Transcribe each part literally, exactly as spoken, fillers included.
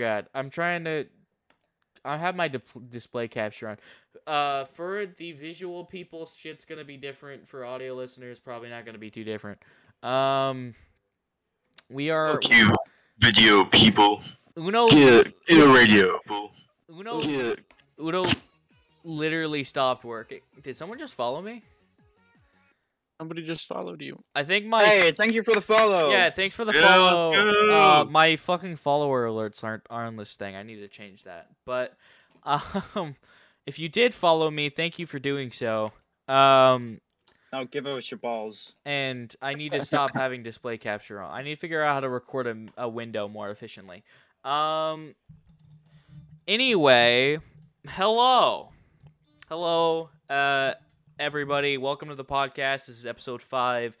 God. I'm trying to... I have my di display capture on. Uh, for the visual people, shit's gonna be different. For audio listeners, probably not gonna be too different. Um, we are... Fuck you, video people. Uno... Yeah, yeah, radio people. Uno... Yeah. Uno literally stopped working. Did someone just follow me? Somebody just followed you. I think my... Hey, thank you for the follow. Yeah, thanks for the yeah, follow. Let's go. Uh, my fucking follower alerts aren't, aren't on this thing. I need to change that. But um, if you did follow me, thank you for doing so. Um, now give us your balls. And I need to stop having display capture on. I need to figure out how to record a, a window more efficiently. Um. Anyway, hello. Hello, uh... everybody, welcome to the podcast. This is episode five.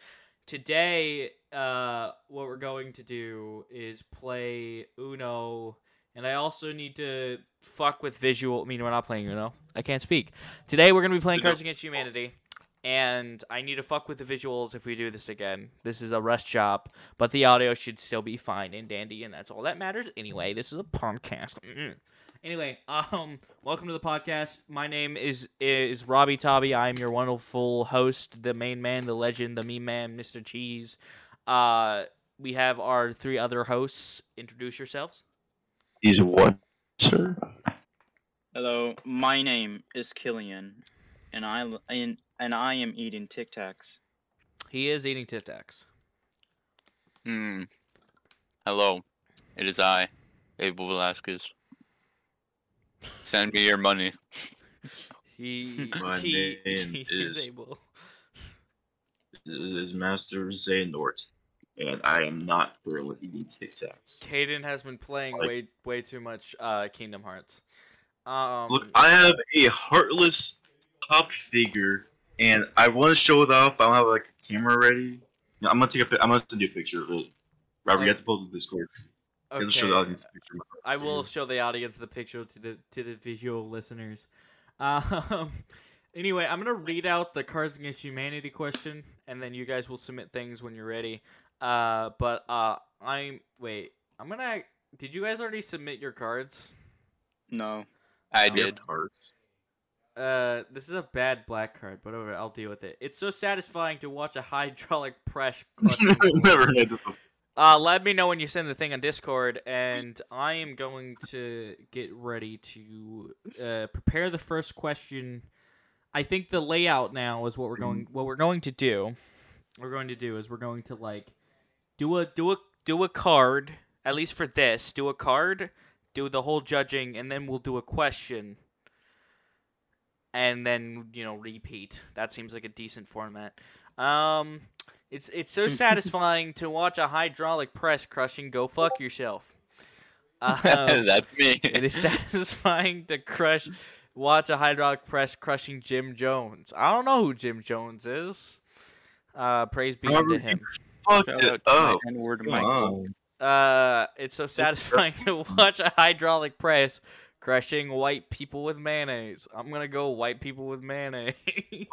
Today, uh, what we're going to do is play Uno, and I also need to fuck with visual. I mean, we're not playing Uno. I can't speak. Today, we're going to be playing Cards Against Humanity, and I need to fuck with the visuals if we do this again. This is a rest shop, but the audio should still be fine and dandy, and that's all that matters. Anyway, this is a podcast. Mm-mm. Anyway, um, welcome to the podcast. My name is is Robbie Tobby. I am your wonderful host, the main man, the legend, the meme man, Mister Cheese. Uh, we have our three other hosts. Introduce yourselves. He's what, sir? Hello, my name is Killian, and I and, and I am eating Tic Tacs. He is eating Tic Tacs. Hmm. Hello, it is I, Abel Velasquez. Send me your money. He, My he, name he is, is Master Zaynort, and I am not really eating Tic Tacs. Caden has been playing like, way way too much uh, Kingdom Hearts. Um, look, I have a Heartless pop figure, and I want to show it off. I don't have like a camera ready. No, I'm gonna take a. I'm gonna do a picture of it. Robert, you have to pull the Discord. Okay. Show the audience the picture. I will show the audience the picture to the to the visual listeners. Um, anyway, I'm gonna read out the Cards Against Humanity question, and then you guys will submit things when you're ready. Uh, but uh, I'm wait. I'm gonna. Did you guys already submit your cards? No, I um, did. Uh, this is a bad black card, but whatever. I'll deal with it. It's so satisfying to watch a hydraulic press. I've never had this before. Uh, let me know when you send the thing on Discord, and I am going to get ready to uh, prepare the first question. I think the layout now is what we're going. What we're going to do, we're going to do is we're going to like do a do a do a card. At least for this, do a card, do the whole judging, and then we'll do a question, and then you know repeat. That seems like a decent format. Um. It's it's so satisfying to watch a hydraulic press crushing. Go fuck yourself. Um, That's me. It is satisfying to crush, watch a hydraulic press crushing Jim Jones. I don't know who Jim Jones is. Uh, praise be unto him. Fuck it up. Uh, it's so satisfying to watch a hydraulic press crushing white people with mayonnaise. I'm gonna go white people with mayonnaise.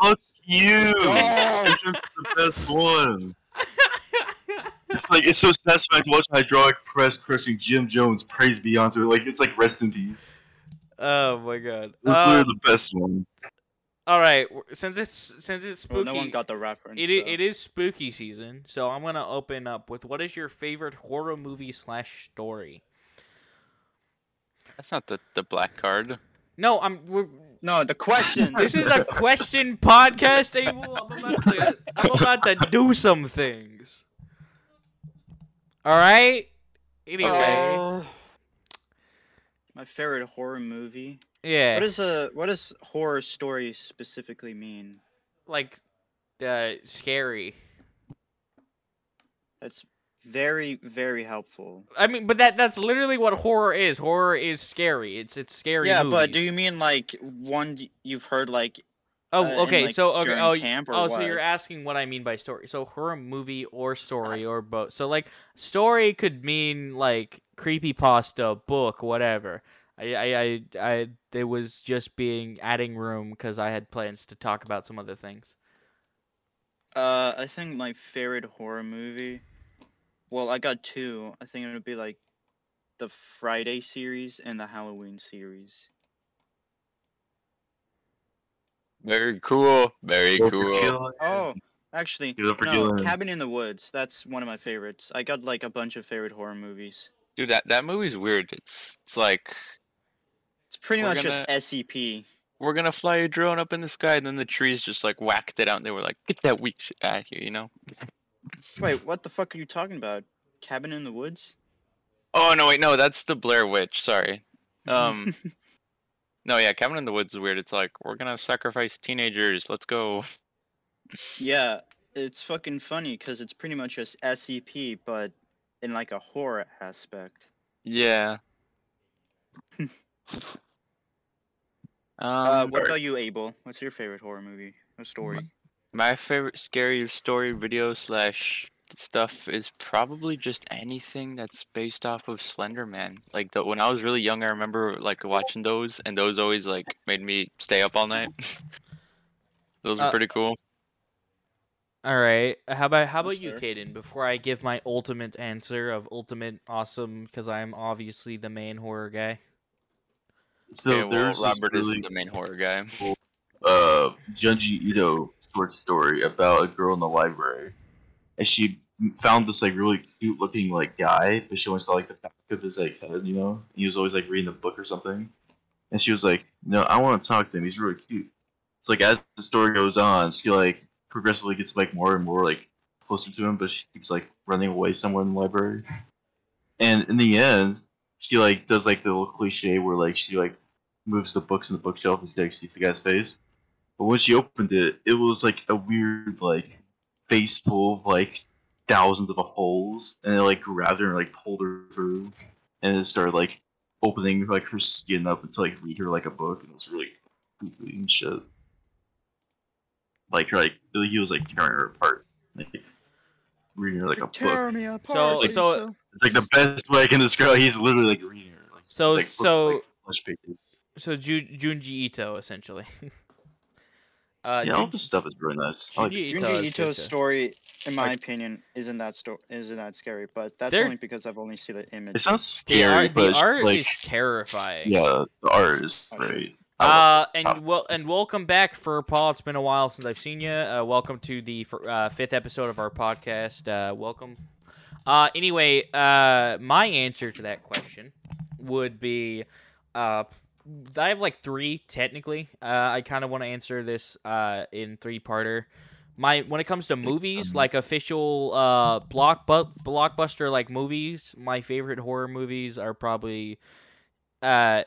Fuck you! Oh, Jim's the best one. It's like it's so satisfying to watch hydraulic press crushing Jim Jones. Praise be unto it. Like it's like rest in peace. Oh my god! It's um, literally the best one. All right, since it's since it's spooky, well, no one got the reference. It so. It is spooky season, so I'm gonna open up with what is your favorite horror movie slash story? That's not the, the black card. No, I'm... We're, no, the question. This is a question podcast, Abel. I'm about, to, I'm about to do some things. All right? Anyway. Uh, my favorite horror movie? Yeah. What, is a, what does horror story specifically mean? Like, uh, scary. That's... Very, very helpful. I mean, but that—that's literally what horror is. Horror is scary. It's it's scary. Yeah, movies. But do you mean like one you've heard like? Oh, uh, okay. In, like, so okay. Oh, camp or oh, what? So you're asking what I mean by story. So horror movie or story or both. So like story could mean like creepypasta, book, whatever. I I I, I it was just being adding room because I had plans to talk about some other things. Uh, I think my favorite horror movie. Well, I got two. I think it would be like the Friday series and the Halloween series. Very cool. Very cool. Oh, actually, no, Cabin in the Woods. That's one of my favorites. I got like a bunch of favorite horror movies. Dude, that, that movie's weird. It's it's like... It's pretty much gonna, just S C P. We're going to fly a drone up in the sky, and then the trees just like whacked it out, and they were like, get that weak shit out of here, you know? Wait, what the fuck are you talking about? Cabin in the Woods? Oh, no, wait, no, that's the Blair Witch, sorry. Um... No, yeah, Cabin in the Woods is weird. It's like, we're gonna sacrifice teenagers, let's go. Yeah, it's fucking funny, because it's pretty much just S C P, but in, like, a horror aspect. Yeah. um, uh, what about you, Abel? What's your favorite horror movie or story? My favorite scary story video slash stuff is probably just anything that's based off of Slender Man. Like, the, when I was really young, I remember, like, watching those, and those always, like, made me stay up all night. Those are uh, pretty cool. All right. How about how about you, Caden, before I give my ultimate answer of ultimate awesome, because I'm obviously the main horror guy? So okay, well, there's Robert really isn't the main horror guy. Cool, uh, Junji Ito short story about a girl in the library. And she found this, like, really cute-looking, like, guy, but she only saw, like, the back of his, like, head, you know? He was always, like, reading a book or something. And she was like, no, I want to talk to him. He's really cute. It's, like, as the story goes on, she, like, progressively gets, like, more and more, like, closer to him, but she keeps, like, running away somewhere in the library. And in the end, she, like, does, like, the little cliche where, like, she, like, moves the books in the bookshelf and she, like, sees the guy's face. But when she opened it, it was, like, a weird, like... face full of, like, thousands of holes, and it, like, grabbed her and, like, pulled her through, and it started, like, opening, like, her skin up to, like, read her, like, a book, and it was really creepy and shit. Like, her, like, he was, like, tearing her apart. Like, reading her, like, a book. Me apart, so, it's, like, so... It's, like, the best way I can describe, he's literally, like, reading her. Like, so, like, so... Like, flesh pages. So, Ju Junji Ito, essentially. Uh, yeah, Jun all this stuff is really nice. Junji, like Junji Ito's story, in my like, opinion, isn't that sto isn't that scary, but that's only because I've only seen the image. It's not scary, the art, but the art like, is terrifying. Yeah, the art is great. Uh, and well, and welcome back, Fur Paul. It's been a while since I've seen you. Uh, welcome to the uh, fifth episode of our podcast. Uh, welcome. Uh, anyway, uh, my answer to that question would be, uh. I have like three technically. Uh, I kind of want to answer this uh, in three-parter. My when it comes to movies, like official uh, block blockbuster like movies, my favorite horror movies are probably uh,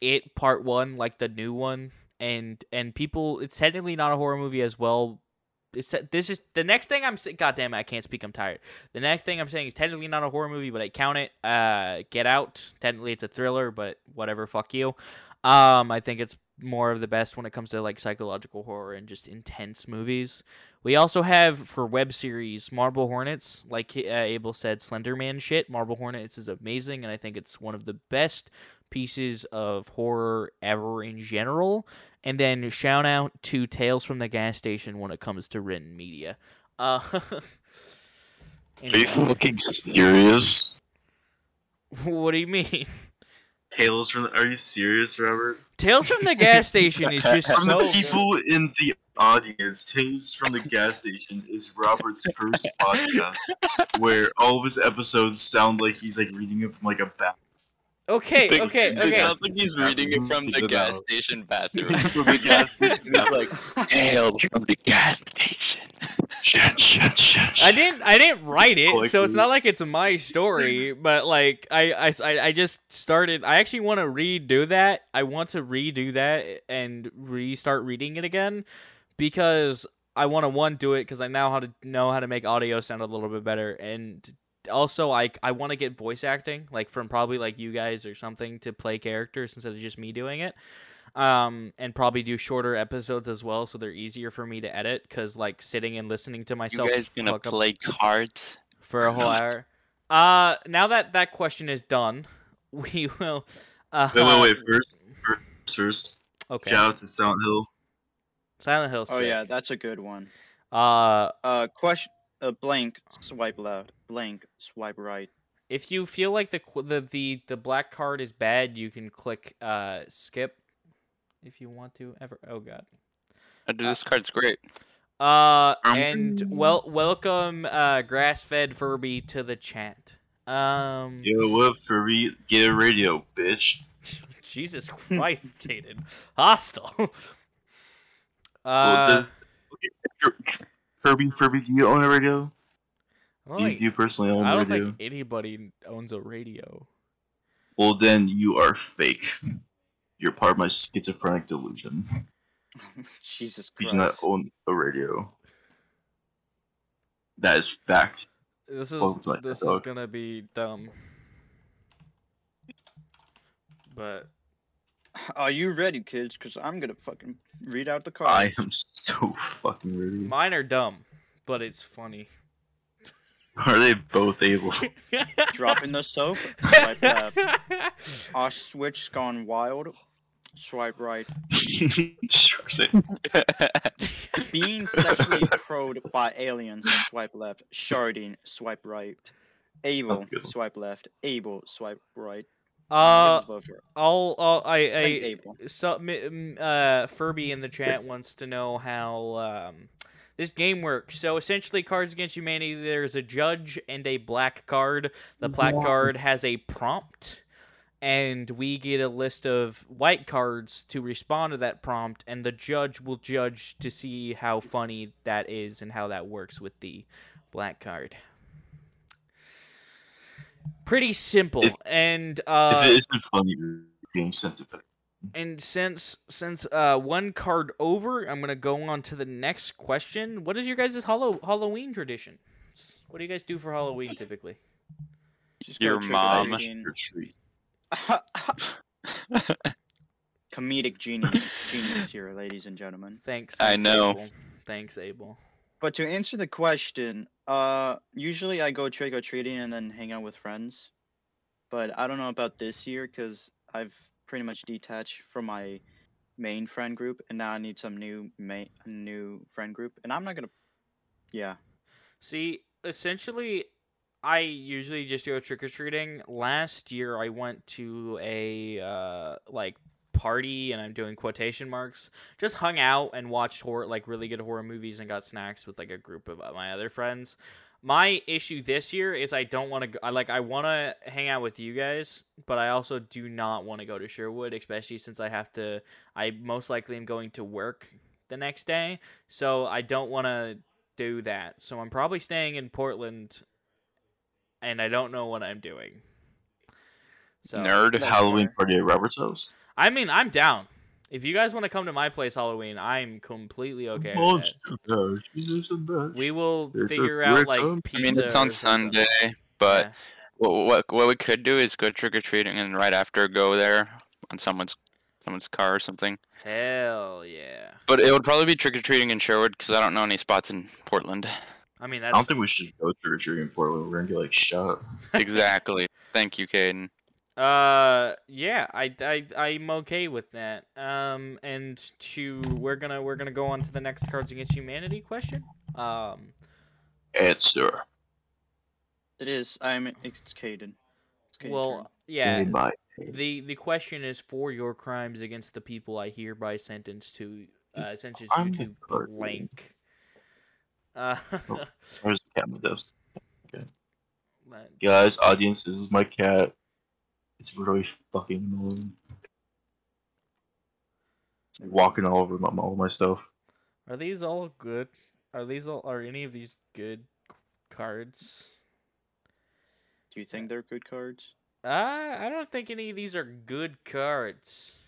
It Part One, like the new one, and and people. It's technically not a horror movie as well. It's, this is the next thing I'm. God damn it! I can't speak. I'm tired. The next thing I'm saying is technically not a horror movie, but I count it. Uh, Get Out. Technically, it's a thriller, but whatever. Fuck you. Um, I think it's more of the best when it comes to like psychological horror and just intense movies. We also have for web series Marble Hornets. Like uh, Abel said, Slender Man shit. Marble Hornets is amazing, and I think it's one of the best pieces of horror ever in general. And then shout out to Tales from the Gas Station when it comes to written media. Uh, anyway. Are you fucking serious? What do you mean? Tales from the, are you serious, Robert? Tales from the Gas Station is just from so the people good. In the audience, Tales from the Gas Station is Robert's first podcast where all of his episodes sound like he's like reading it from like a bathroom. Okay, the, okay, okay. It sounds like he's reading it from the gas station bathroom. From the gas station, it's like, hail from the gas station. Shut, shut, shut, shut. I didn't, I didn't write it, so it's not like it's my story. But like, I, I, I just started. I actually want to redo that. I want to redo that and restart reading it again because I want to one do it because I now how to know how to make audio sound a little bit better and. Also, I, I want to get voice acting, like, from probably, like, you guys or something to play characters instead of just me doing it. Um, and probably do shorter episodes as well so they're easier for me to edit because, like, sitting and listening to myself... You guys gonna play cards? For a whole hour. Uh, now that that question is done, we will... Uh, wait, wait, wait. First, first, first. Okay. Shout out to Silent Hill. Silent Hill. Oh, yeah, that's a good one. Uh, uh question... A blank swipe left, blank swipe right. If you feel like the the the, the black card is bad, you can click uh, skip if you want to ever. Oh god, I do, this uh, card's great. Uh, and well, welcome uh, grass-fed Furby to the chat. Um, Yo, what Furby? Get a radio, bitch. Jesus Christ, Caden, hostile. uh, well, the, Furby, Furby, do you own a radio? Well, like, do you personally own a radio? I don't radio? think anybody owns a radio. Well, then you are fake. You're part of my schizophrenic delusion. Jesus Christ. You do not own a radio. That is fact. This is oh, like this is gonna be dumb. But are you ready, kids? Because I'm gonna fucking read out the cards. I am so fucking ready. Mine are dumb, but it's funny. Are they both able? Dropping the soap. Swipe left. Our switch gone wild. Swipe right. Being sexually probed by aliens. Swipe left. Sharding. Swipe right. Able. Swipe left. Able. Swipe right. Uh, I'll, I'll, I, I, Able. So, uh, Furby in the chat wants to know how, um, this game works. So essentially, Cards Against Humanity, there's a judge and a black card. The black card has a prompt, and we get a list of white cards to respond to that prompt, and the judge will judge to see how funny that is and how that works with the black card. Pretty simple. If, and uh, if it isn't funny, you're being sensitive. And since since uh one card over, I'm gonna go on to the next question. What is your guys' hollow Halloween tradition? What do you guys do for Halloween typically? Just your mom trick or treat. Comedic genius, genius here, ladies and gentlemen. Thanks. Thanks I know. Abel. Thanks, Abel. But to answer the question, uh, usually I go trick or treating and then hang out with friends. But I don't know about this year because I've pretty much detached from my main friend group, and now I need some new main new friend group, and I'm not gonna. Yeah. See, essentially, I usually just go trick or treating. Last year, I went to a uh, like party, and I'm doing quotation marks. Just hung out and watched horror, like really good horror movies, and got snacks with like a group of my other friends. My issue this year is I don't want to, like, I want to hang out with you guys, but I also do not want to go to Sherwood, especially since I have to, I most likely am going to work the next day, so I don't want to do that. So I'm probably staying in Portland, and I don't know what I'm doing. So, Nerd Halloween party at Robert's house? I mean, I'm down. If you guys want to come to my place Halloween, I'm completely okay with that. We will figure out, like, pizza. I mean, it's on Sunday, but yeah. what, what what we could do is go trick-or-treating and right after go there on someone's someone's car or something. Hell yeah. But it would probably be trick-or-treating in Sherwood because I don't know any spots in Portland. I mean, that's... I don't think we should go trick-or-treating in Portland. We're going to get, like, shut up. Exactly. Thank you, Caden. Uh, yeah, I, I, I'm okay with that. Um, and to, we're gonna, we're gonna go on to the next Cards Against Humanity question. Um, answer. It is, I'm, it's Caden. It's Caden well, turn. yeah, Goodbye. the, the question is for your crimes against the people I hereby sentence to, uh, sentence I'm you to blank. Uh, oh, where's the cat with this? Okay. But, guys, audience, this is my cat. It's really fucking annoying. It's like walking all over my, all my stuff. Are these all good? Are these all? Are any of these good cards? Do you think they're good cards? Uh, I don't think any of these are good cards.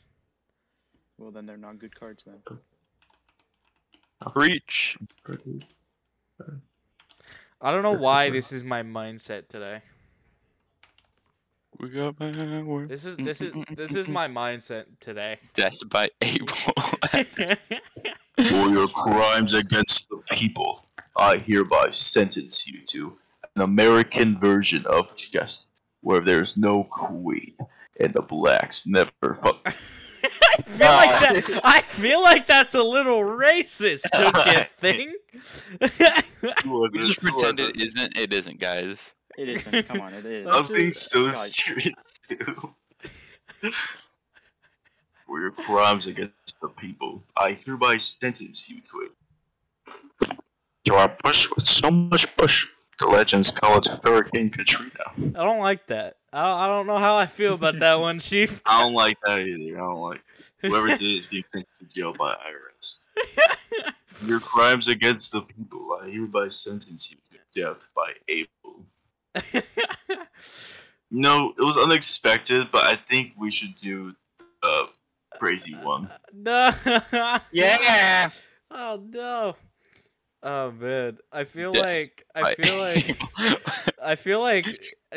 Well, then they're not good cards then. Reach. I don't know why this is my mindset today. We got power. This is this is this is my mindset today. Death by Abel. For your crimes against the people, I hereby sentence you to an American version of chess, where there's no queen and the blacks never fuck. I feel uh, like that. I feel like that's a little racist, don't you think? Just pretend it isn't. It isn't, guys. It isn't. Come on, it is. I'm being so God. serious, too. For your crimes against the people, I hereby sentence you to it. You are pushed with so much push. The legends call it Hurricane Katrina. I don't like that. I don't know how I feel about that one, Chief. I don't like that either. I don't like it. Whoever did it is being sent to jail by I R S. Your crimes against the people, I hereby sentence you to death by April. No, it was unexpected, but I think we should do a crazy one. No. Yeah. Oh no. Oh man, I feel like I feel like I feel like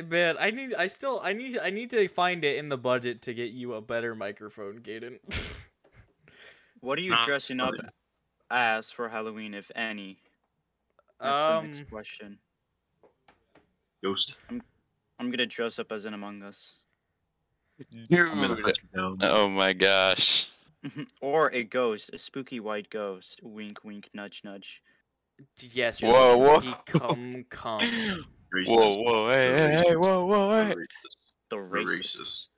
man, I need I still I need I need to find it in the budget to get you a better microphone, Caden. What are you Not dressing funny. up as for Halloween, if any? That's um, the next question. Ghost. I'm, I'm gonna dress up as an Among Us. Oh my gosh. Or a ghost, a spooky white ghost. Wink, wink, nudge, nudge. Yes. Whoa, whoa. Come, come. Racist. Whoa, whoa, hey, hey, hey, whoa, whoa, hey. The racist.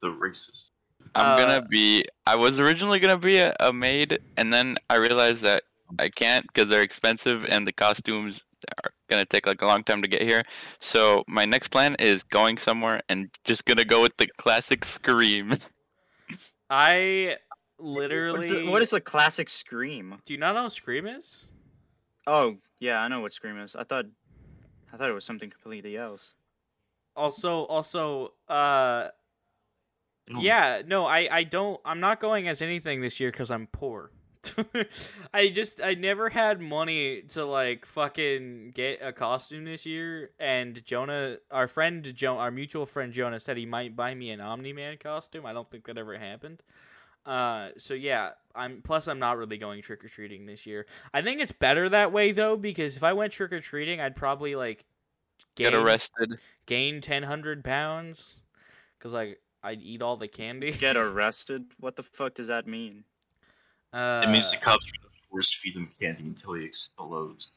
The racist. I'm uh, gonna be. I was originally gonna be a, a maid, and then I realized that I can't because they're expensive and the costumes are gonna take like a long time to get here. So my next plan is going somewhere and just gonna go with the classic Scream. I literally. What is, what is the classic Scream? Do you not know what Scream is? Oh, yeah, I know what Scream is. I thought I thought it was something completely else. Also, also, uh... Oh. Yeah, no, I, I don't... I'm not going as anything this year because I'm poor. I just... I never had money to, like, fucking get a costume this year, and Jonah... Our friend, Jo- our mutual friend Jonah said he might buy me an Omni-Man costume. I don't think that ever happened. Uh, so yeah, I'm, plus I'm not really going trick-or-treating this year. I think it's better that way though, because if I went trick-or-treating, I'd probably like gain, get arrested, gain ten hundred pounds. Cause like I'd eat all the candy. Get arrested. What the fuck does that mean? Uh, it means the cops are gonna force feed him candy until he explodes.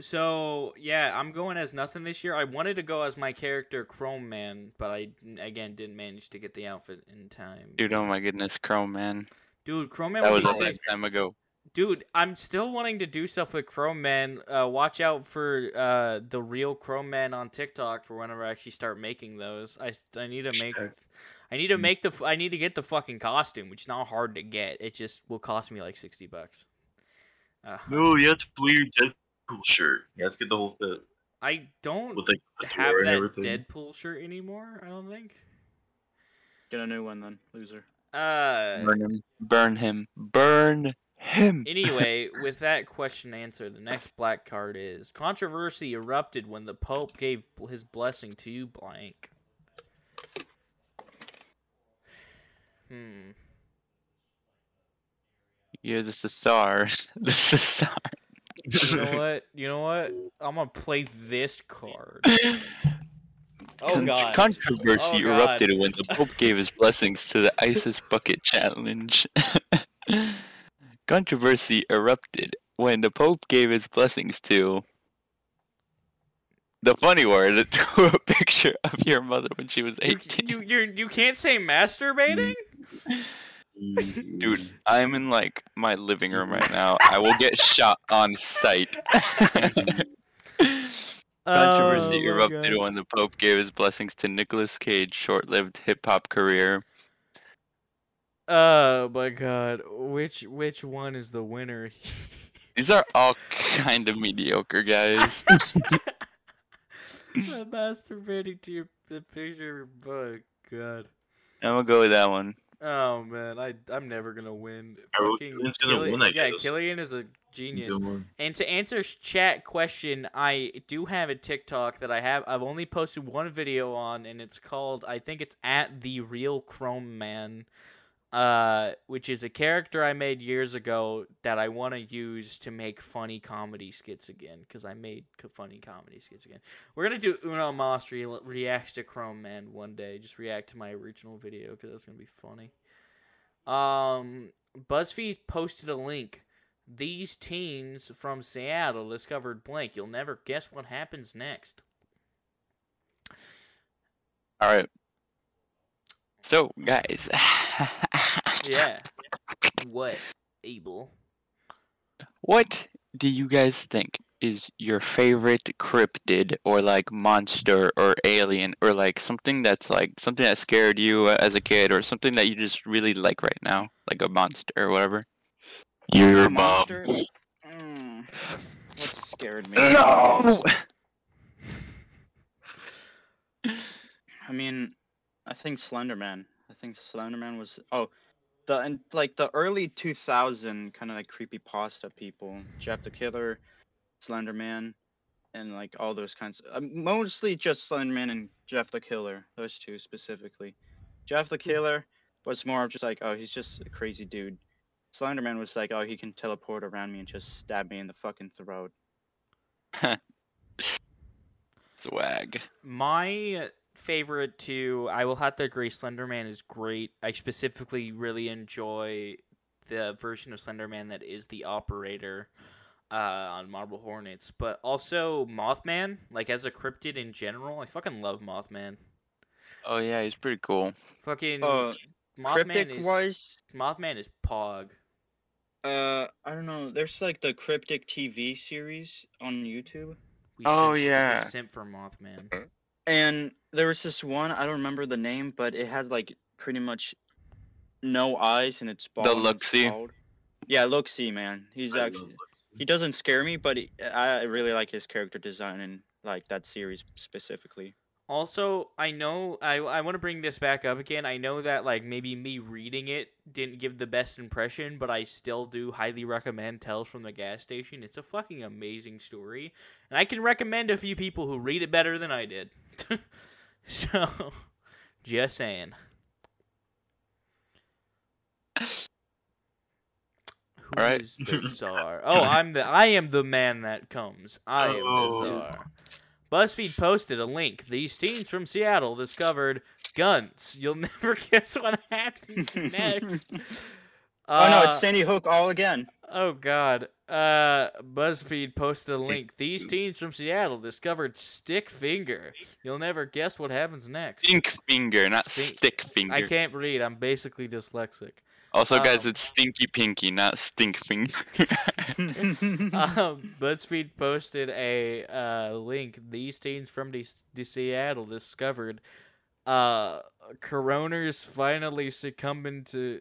So yeah, I'm going as nothing this year. I wanted to go as my character Chrome Man, but I again didn't manage to get the outfit in time. Dude, oh my goodness, Chrome Man. Dude, Chrome Man. That was a long time ago. Dude, I'm still wanting to do stuff with Chrome Man. Uh, watch out for uh, the real Chrome Man on TikTok for whenever I actually start making those. I, I need to make, I need to make the, I need to get the fucking costume, which is not hard to get. It just will cost me like sixty bucks. Uh, no, you have to play your Deadpool shirt. Yeah, let's get the whole fit. I don't we'll have that Deadpool shirt anymore, I don't think. Get a new one then, loser. Uh, Burn him. Burn him. Burn him. Anyway, with that question answered, the next black card is controversy erupted when the Pope gave his blessing to you blank. Hmm. Yeah, this is S A R. This is S A R. You know what? You know what? I'm gonna play this card. Oh god! Controversy oh, god. erupted when the Pope gave his blessings to the ISIS bucket challenge. Controversy erupted when the Pope gave his blessings to the funny word to a picture of your mother when she was eighteen. You you you, you can't say masturbating. Dude, I'm in like my living room right now. I will get shot on sight. Controversy oh, erupted when the Pope gave his blessings to Nicolas Cage's short-lived hip-hop career. Oh my god, which which one is the winner? These are all kind of mediocre, guys. I'm masturbating to your, the picture. Oh god, I'm gonna go with that one. Oh man, I I'm never gonna win. Fucking gonna Killian, win yeah, Killian is a genius. And to answer chat question, I do have a TikTok that I have. I've only posted one video on, and it's called I think it's at the real Chrome Man, uh, which is a character I made years ago that I want to use to make funny comedy skits again because I made funny comedy skits again. We're gonna do Uno Mas re- reacts to Chrome Man one day. Just react to my original video because that's gonna be funny. Um, BuzzFeed posted a link. These teens from Seattle discovered blank. You'll never guess what happens next. All right. So, guys. Yeah. What, Abel? What do you guys think is your favorite cryptid or, like, monster or alien or, like, something that's, like, something that scared you as a kid or something that you just really like right now? Like a monster or whatever? Your mom. Mm. What scared me? No! I mean, I think Slender Man. I think Slender Man was... Oh, the and like the early two thousand kind of like creepypasta people. Jeff the Killer, Slender Man, and like all those kinds. Of, uh, mostly just Slender Man and Jeff the Killer. Those two specifically. Jeff the Killer was more of just like, oh, he's just a crazy dude. Slender Man was like, oh, he can teleport around me and just stab me in the fucking throat. Swag. My favorite two, I will have to agree, Slender Man is great. I specifically really enjoy the version of Slender Man that is the operator uh, on Marble Hornets, but also Mothman, like as a cryptid in general. I fucking love Mothman. Oh yeah, he's pretty cool. Fucking uh, Mothman is wise. Mothman is pog. Uh, I don't know. There's like the Cryptic T V series on YouTube. We oh sent, yeah, sent for Mothman. And there was this one, I don't remember the name, but it had like pretty much no eyes and it's bald. The Luxie. Yeah, Luxie, man. He's I actually he doesn't scare me, but he, I really like his character design and like that series specifically. Also, I know I I want to bring this back up again. I know that like maybe me reading it didn't give the best impression, but I still do highly recommend Tales from the Gas Station. It's a fucking amazing story, and I can recommend a few people who read it better than I did. So, just saying. Who All right. is the czar? Oh, I'm the I am the man that comes. I am oh. the czar. BuzzFeed posted a link. These teens from Seattle discovered guns. You'll never guess what happened next. uh, oh, no, it's Sandy Hook all again. Oh, God. Uh, BuzzFeed posted a link. These teens from Seattle discovered stick finger. You'll never guess what happens next. Stink finger, not Stink. stick finger. I can't read. I'm basically dyslexic. Also, guys, um, it's Stinky Pinky, not Stink Finger. um, BuzzFeed posted a uh, link. These teens from De- De- Seattle discovered uh, coroners finally succumbing to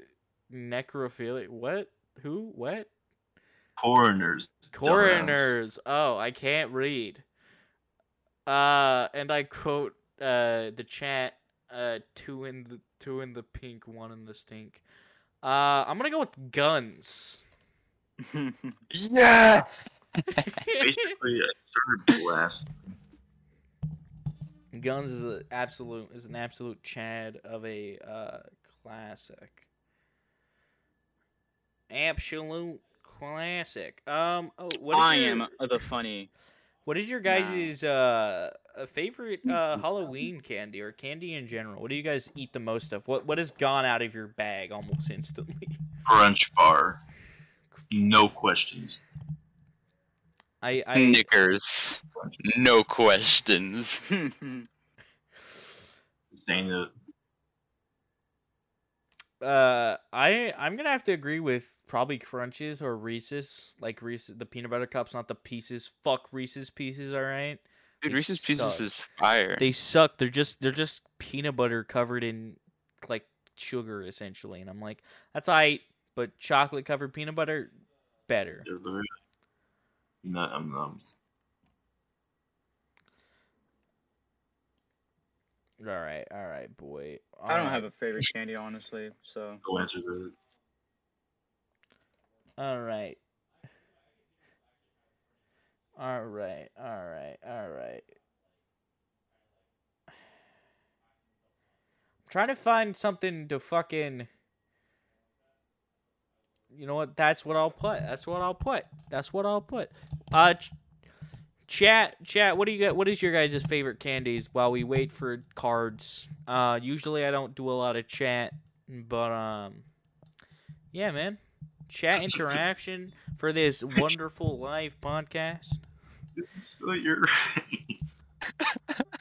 necrophilia. What? Who? What? Coroners. Coroners. Oh, I can't read. Uh, and I quote uh, the chat, uh, two in the two in the pink, one in the stink. Uh, I'm gonna go with guns. Yeah! Basically a third blast. Guns is an absolute is an absolute Chad of a uh, classic. Absolute classic. Um oh what is I your, am the funny. What is your guys' nah. uh favorite uh, Halloween candy or candy in general? What do you guys eat the most of? What what has gone out of your bag almost instantly? Crunch bar. No questions. I, I... Snickers. No questions. Saying that Uh, I I'm gonna have to agree with probably Crunches or Reese's, like Reese's, the peanut butter cups, not the pieces. Fuck Reese's Pieces, all right. Dude, they Reese's suck. Pieces is fire. They suck. They're just they're just peanut butter covered in like sugar essentially, and I'm like, that's aight, but chocolate covered peanut butter, better. No, I'm not. All right, all right, boy. All I don't right. have a favorite candy, honestly, so... No answer to it. All right. All right, all right, all right. I'm trying to find something to fucking... You know what? That's what I'll put. That's what I'll put. That's what I'll put. Uh... Ch- Chat, chat. What do you got? What is your guys' favorite candies while we wait for cards? Uh, usually I don't do a lot of chat, but um, yeah, man. Chat interaction for this wonderful live podcast. It's, you're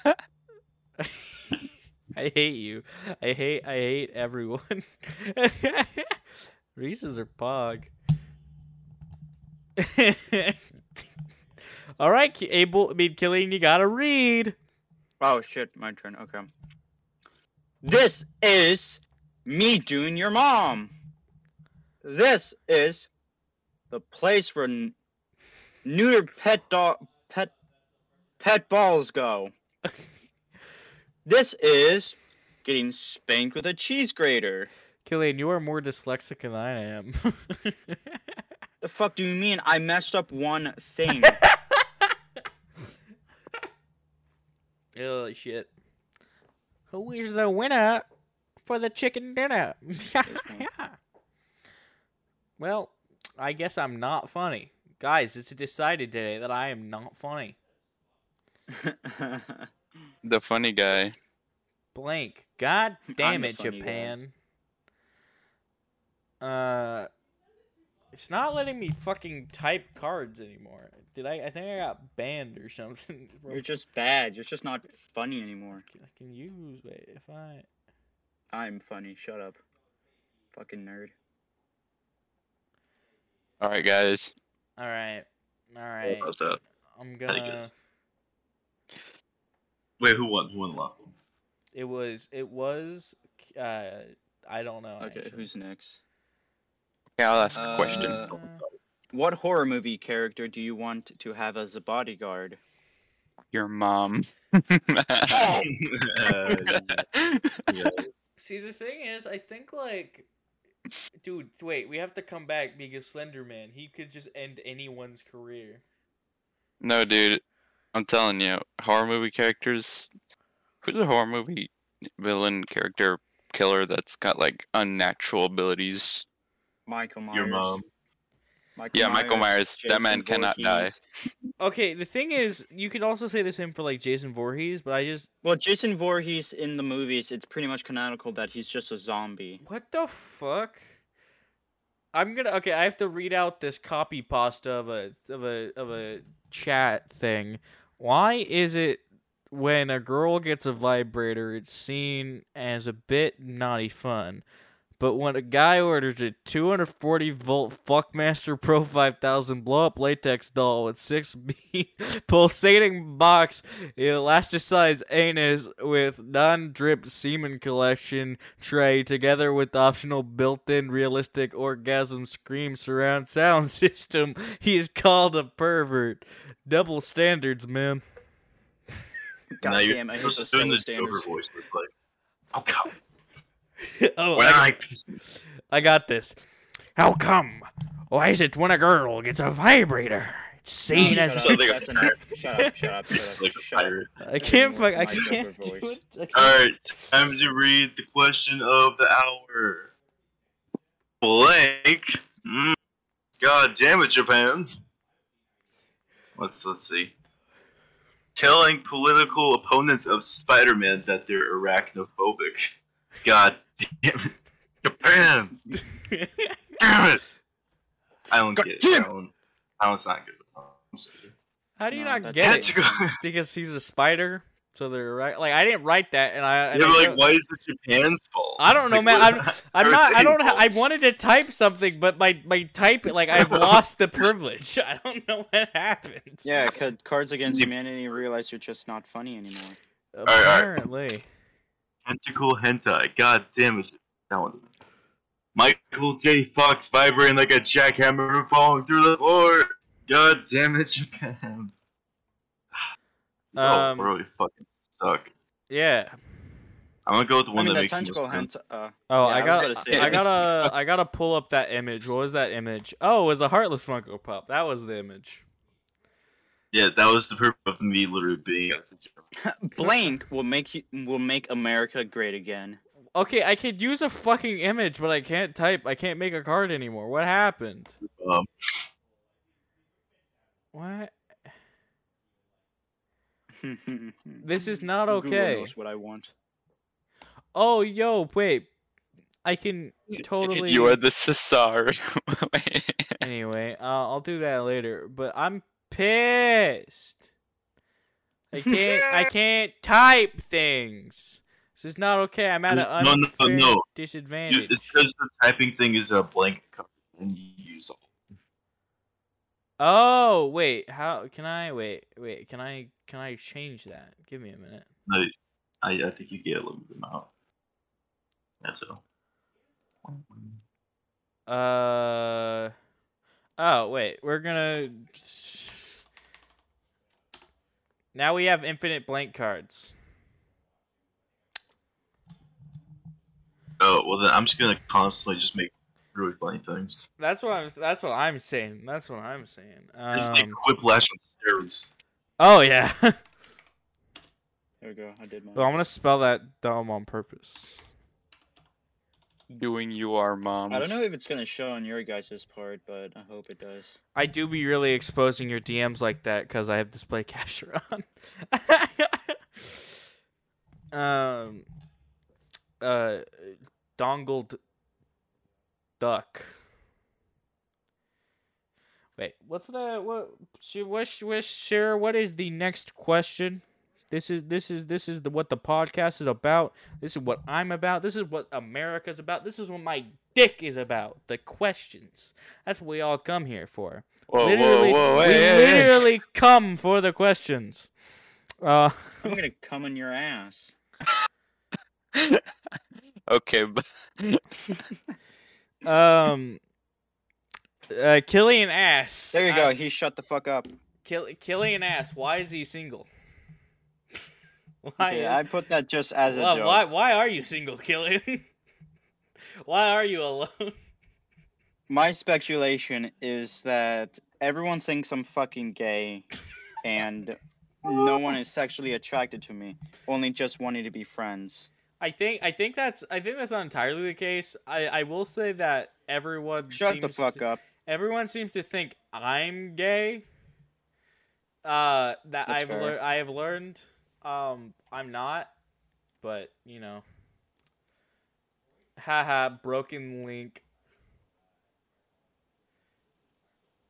right. I hate you. I hate I hate everyone. Reese's are pog. All right, Abel, I mean, Killian, you gotta read. Oh, shit, my turn. Okay. This is me doing your mom. This is the place where n neutered pet dog pet pet balls go. This is getting spanked with a cheese grater. Killian, you are more dyslexic than I am. The fuck do you mean? I messed up one thing. Oh, shit. Who is the winner for the chicken dinner? Well, I guess I'm not funny. Guys, it's decided today that I am not funny. The funny guy. Blank. God damn it, Japan. Guy. Uh, it's not letting me fucking type cards anymore. Did I? I think I got banned or something. You're just bad. You're just not funny anymore. I can use. Wait, if I. I'm funny. Shut up, fucking nerd. All right, guys. All right. All right. What's up? I'm gonna. Wait, who won? Who won the last one? It was, it was, uh, I don't know. Okay, actually. Who's next? Okay, I'll ask uh, a question. What horror movie character do you want to have as a bodyguard? Your mom. uh, yeah. See, the thing is, I think, like, dude, wait, we have to come back because Slender Man, he could just end anyone's career. No, dude. I'm telling you, horror movie characters. Who's a horror movie villain character killer that's got like unnatural abilities? Michael Myers. Your mom. Michael yeah, Myers, Michael Myers. Jason that man Voorhees. Cannot die. Okay, the thing is, you could also say the same for like Jason Voorhees, but I just well, Jason Voorhees in the movies, it's pretty much canonical that he's just a zombie. What the fuck? I'm gonna okay. I have to read out this copy pasta of a of a of a chat thing. Why is it when a girl gets a vibrator, it's seen as a bit naughty fun, but when a guy orders a two hundred forty volt Fuckmaster Pro five thousand blow-up latex doll with six beat pulsating box elasticized anus with non-drip semen collection tray together with optional built-in realistic orgasm scream surround sound system, he's called a pervert. Double standards, man. God now damn, I hate those doing this over voice. It's like, how come? Oh, when I, got, I got this. How come? Why is it when a girl gets a vibrator? It's seen no, as. Shut up! Shut up! Shut up! Shut up, shut up. I can't fuck. I can't do it. I can't. All right, time to read the question of the hour. Blank. Mm. God damn it, Japan. Let's let's see. Telling political opponents of Spider-Man that they're arachnophobic. God damn it. Japan! Damn it! I don't God get it. I don't, I don't sound good. I'm sorry. How do you no, not get it? Because he's a spider? So they're right. Like, I didn't write that. And I. And yeah, I like, know. Why is this Japan's fault? I don't know, like, man. I'm, I'm not. I don't. Ha I wanted to type something, but my my type, like, I've lost the privilege. I don't know what happened. Yeah, because Cards Against Humanity realized you're just not funny anymore. Apparently. All right, all right. Tentacle hentai. God damn it. That one. Michael J. Fox vibrating like a jackhammer falling through the floor. God damn it, Japan. Oh, um, bro, you fucking suck. Yeah. I'm gonna go with the one I mean, that, that makes more sense. Uh, oh, yeah, I, I got, I, I gotta, I gotta pull up that image. What was that image? Oh, it was a Heartless Funko Pop. That was the image. Yeah, that was the purpose of me literally being. Blank will make you, will make America great again. Okay, I could use a fucking image, but I can't type. I can't make a card anymore. What happened? Um. What? This is not okay. Google knows what I want. Oh, yo, wait. I can totally. You are the Cesar. Anyway, uh, I'll do that later. But I'm pissed. I can't. I can't type things. This is not okay. I'm at an no, unfair no, no. disadvantage. Dude, it's because the typing thing is a blank and you used all. Oh wait, how can I wait? Wait, can I can I change that? Give me a minute. No, I I think you get a little bit out. That's all. Uh. Oh wait, we're gonna. Now we have infinite blank cards. Oh well, then I'm just gonna constantly just make really funny things. That's what I'm. That's what I'm saying. That's what I'm saying. Um, it's like Quiplash on steroids. Oh yeah. There we go. I did mine. Well, I'm gonna spell that dumb on purpose. Doing you are mom. I don't know if it's gonna show on your guys' part, but I hope it does. I do be really exposing your D Ms like that because I have display capture on. um. Uh, dongled duck. Wait, what's the what? Wish, wish, Sarah. What is the next question? This is this is this is the what the podcast is about. This is what I'm about. This is what America's about. This is what my dick is about. The questions. That's what we all come here for. Whoa, literally, whoa, whoa! Hey, we hey, literally hey. come for the questions. Uh, I'm gonna come in your ass. Okay, but um, uh, Killian ass. There you go. I, he shut the fuck up. Kill Killian ass. Why is he single? Why? Okay, I put that just as well, a joke. Why? Why are you single, Killian? Why are you alone? My speculation is that everyone thinks I'm fucking gay, and no one is sexually attracted to me. Only just wanting to be friends. I think I think that's I think that's not entirely the case. I, I will say that everyone shut seems the fuck to, up. Everyone seems to think I'm gay. Uh, that that's I've learned. I have learned. Um, I'm not, but you know. Haha, broken link.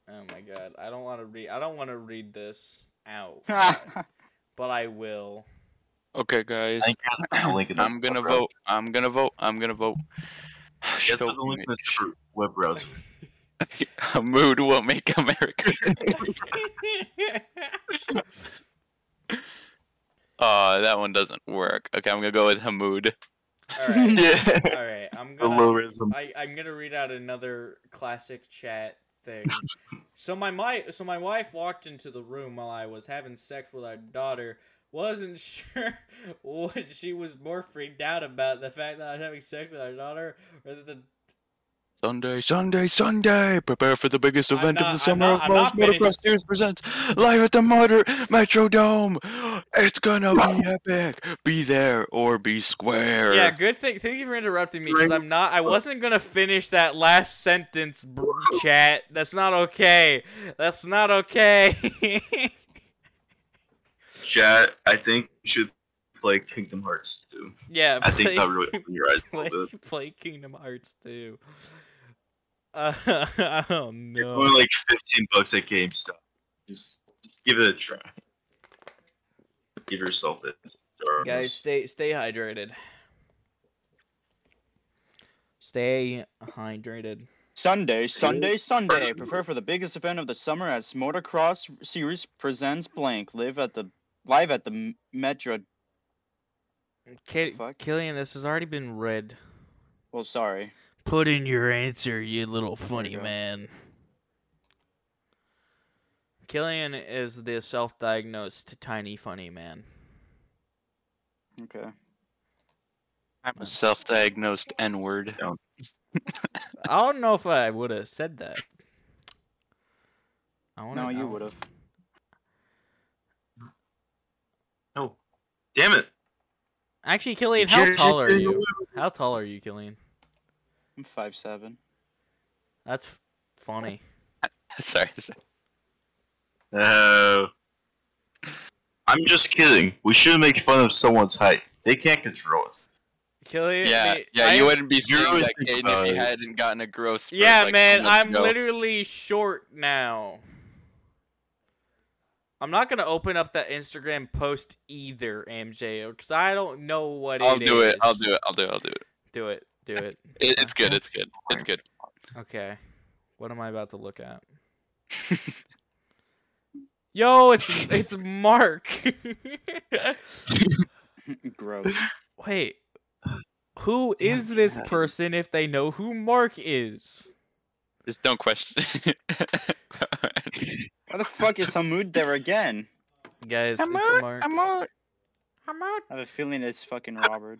Oh my god, I don't want to read. I don't want to read this out, but, but I will. Okay, guys. I'm gonna vote. I'm gonna vote. I'm gonna vote. That's the only web browser. A mood will make America. Uh, that one doesn't work. Okay, I'm gonna go with Hamood. Alright. Yeah. Alright, I'm gonna I, I'm gonna read out another classic chat thing. So my my so my wife walked into the room while I was having sex with our daughter. Wasn't sure what she was more freaked out about, the fact that I was having sex with our daughter, or that the Sunday, Sunday, Sunday. Prepare for the biggest event not, of the summer not, of most Motocross Series presents live at the Motor Metrodome. It's gonna be epic. Be there or be square. Yeah, good thing. Thank you for interrupting me because I'm not. I wasn't gonna finish that last sentence, chat. That's not okay. That's not okay. Chat, I think you should play Kingdom Hearts two. Yeah, play, I think that really opened your eyes a little bit. Play Kingdom Hearts two. Uh, oh no! It's only like fifteen bucks at GameStop. Just, just give it a try. Give yourself it. Guys, stay stay hydrated. Stay hydrated. Sunday, Sunday, Sunday. Prepare for the biggest event of the summer as Motocross Series presents blank. Live at the live at the Metro. K Fuck. Killian, this has already been read. Well, sorry. Put in your answer, you little funny man. Killian is the self-diagnosed tiny funny man. Okay. I'm a self-diagnosed N-word. No. I don't know if I would have said that. I wanna, no, you would have. No. Damn it. Actually, Killian, how tall are you? How tall are you, Killian? I'm five seven. That's funny. Sorry. No. Uh, I'm just kidding. We shouldn't make fun of someone's height. They can't control us. Killian, yeah, me, yeah, I, you wouldn't be seeing that Caden uh, if you hadn't gotten a growth spurt. Yeah, like, man, I'm ago. literally short now. I'm not going to open up that Instagram post either, M J, because I don't know what I'll it do is. It. I'll do it. I'll do it. I'll do it. Do it. Do it. it it's good. It's good. It's good. Okay. What am I about to look at? Yo, it's it's Mark. Gross. Wait. Who is this person if they know who Mark is? Just don't question it. What the fuck is Hamoud there again? Guys, Hamoud, it's Mark. Hamoud. Hamoud. I have a feeling it's fucking Robert.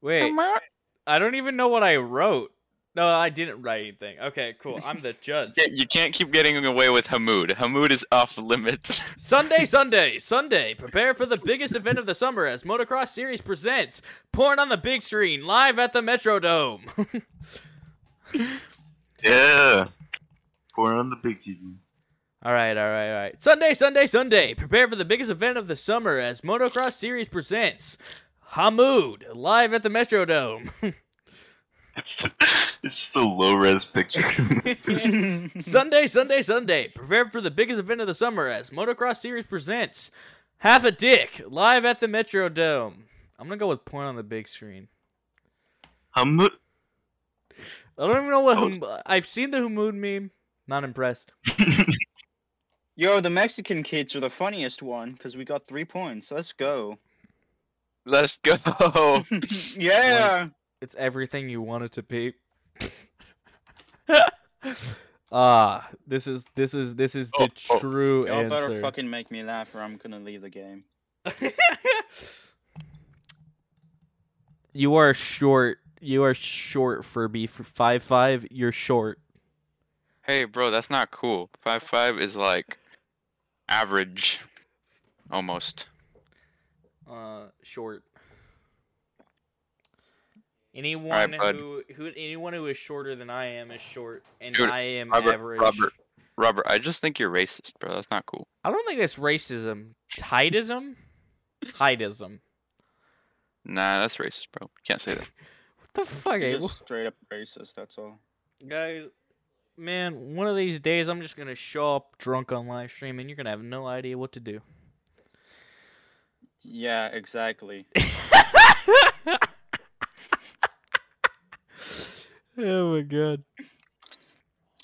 Wait. Hamoud. I don't even know what I wrote. No, I didn't write anything. Okay, cool. I'm the judge. Yeah, you can't keep getting away with Hamoud. Hamoud is off limits. Sunday, Sunday, Sunday. Prepare for the biggest event of the summer as Motocross Series presents Porn on the Big Screen live at the Metrodome. Yeah. Porn on the big T V. All right, all right, all right. Sunday, Sunday, Sunday. Prepare for the biggest event of the summer as Motocross Series presents Hamoud live at the Metrodome. It's just a low-res picture. Sunday, Sunday, Sunday. Prepare for the biggest event of the summer as Motocross Series presents Half a Dick live at the Metrodome. I'm going to go with Porn on the Big Screen. Hamoud. I don't even know what Hamoud... I've seen the Hamoud meme. Not impressed. Yo, the Mexican kids are the funniest one because we got three points. Let's go. Let's go. Yeah. Like, it's everything you want it to be. Ah, uh, this is this is this is the oh, true oh. Y'all answer. Y'all better fucking make me laugh, or I'm gonna leave the game. You are short. You are short, Furby. For five five, you're short. Hey, bro, that's not cool. Five five is like average, almost. Uh, short. Anyone right, who who anyone who is shorter than I am is short, and dude, I am Robert, average. Robert, Robert, I just think you're racist, bro. That's not cool. I don't think that's racism. Heightism? Heightism. Nah, that's racist, bro. Can't say that. What the fuck? You're just straight up racist. That's all, guys. Man, one of these days I'm just gonna show up drunk on live stream and you're gonna have no idea what to do. Yeah, exactly. Oh my god.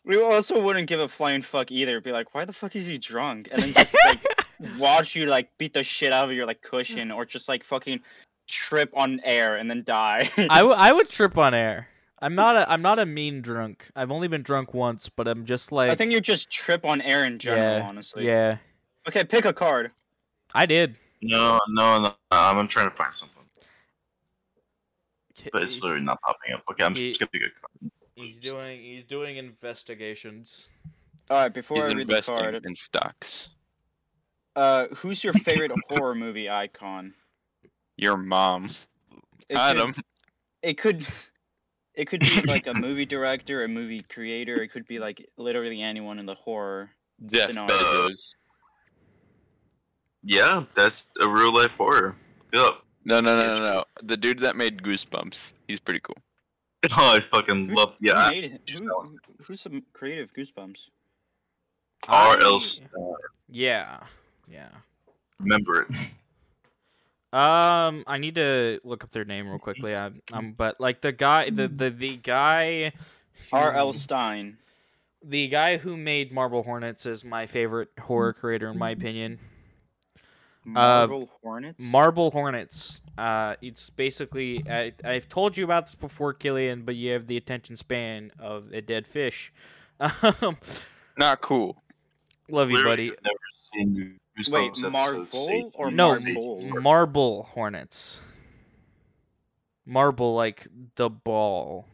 We also wouldn't give a flying fuck either. Be like, why the fuck is he drunk? And then just like watch you like beat the shit out of your like cushion or just like fucking trip on air and then die. I, w I would trip on air. I'm not a I'm not a mean drunk. I've only been drunk once, but I'm just like I think you just trip on air in general, yeah, honestly. Yeah. Okay, pick a card. I did. No, no, no. I'm trying to find something. But it's literally not popping up. Okay, I'm he, just gonna pick a card. He's doing he's doing investigations. Alright, before he's I read the card in stocks. Uh who's your favorite horror movie icon? Your mom. It Adam. Could, it could It could be like a movie director, a movie creator. It could be like literally anyone in the horror Jeff scenario. Bezos. Yeah, that's a real life horror. Yep. No, no, no, no, no. The dude that made Goosebumps, he's pretty cool. Oh, I fucking who's, love. Yeah. Made, who, who's the creative Goosebumps? R L Star. Yeah. Yeah. Remember it. Um, I need to look up their name real quickly. I, um, but like the guy, the the the guy, R L Stein, the guy who made Marble Hornets is my favorite horror creator in my opinion. Marble uh, Hornets. Marble Hornets. Uh, it's basically I I've told you about this before, Killian, but you have the attention span of a dead fish. Um, not cool. Love you, buddy. I've never seen you. Wait, Marvel or no, Marble? Marble Hornets. Marble, like the ball.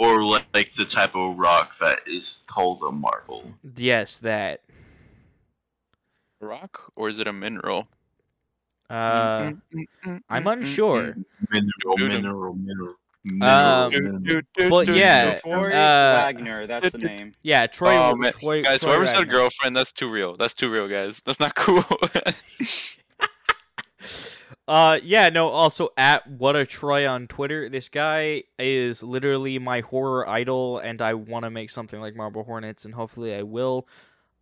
Or like, like the type of rock that is called a marble. Yes, that. Rock? Or is it a mineral? Uh, I'm unsure. Mineral, mineral, mineral. Um, but yeah, Troy uh, Wagner, that's the name. Yeah, Troy. Oh, Troy guys, Troy whoever Wagner. Said girlfriend, that's too real. That's too real, guys. That's not cool. uh, yeah, no. Also, at What a Troy on Twitter, this guy is literally my horror idol, and I want to make something like Marble Hornets, and hopefully, I will.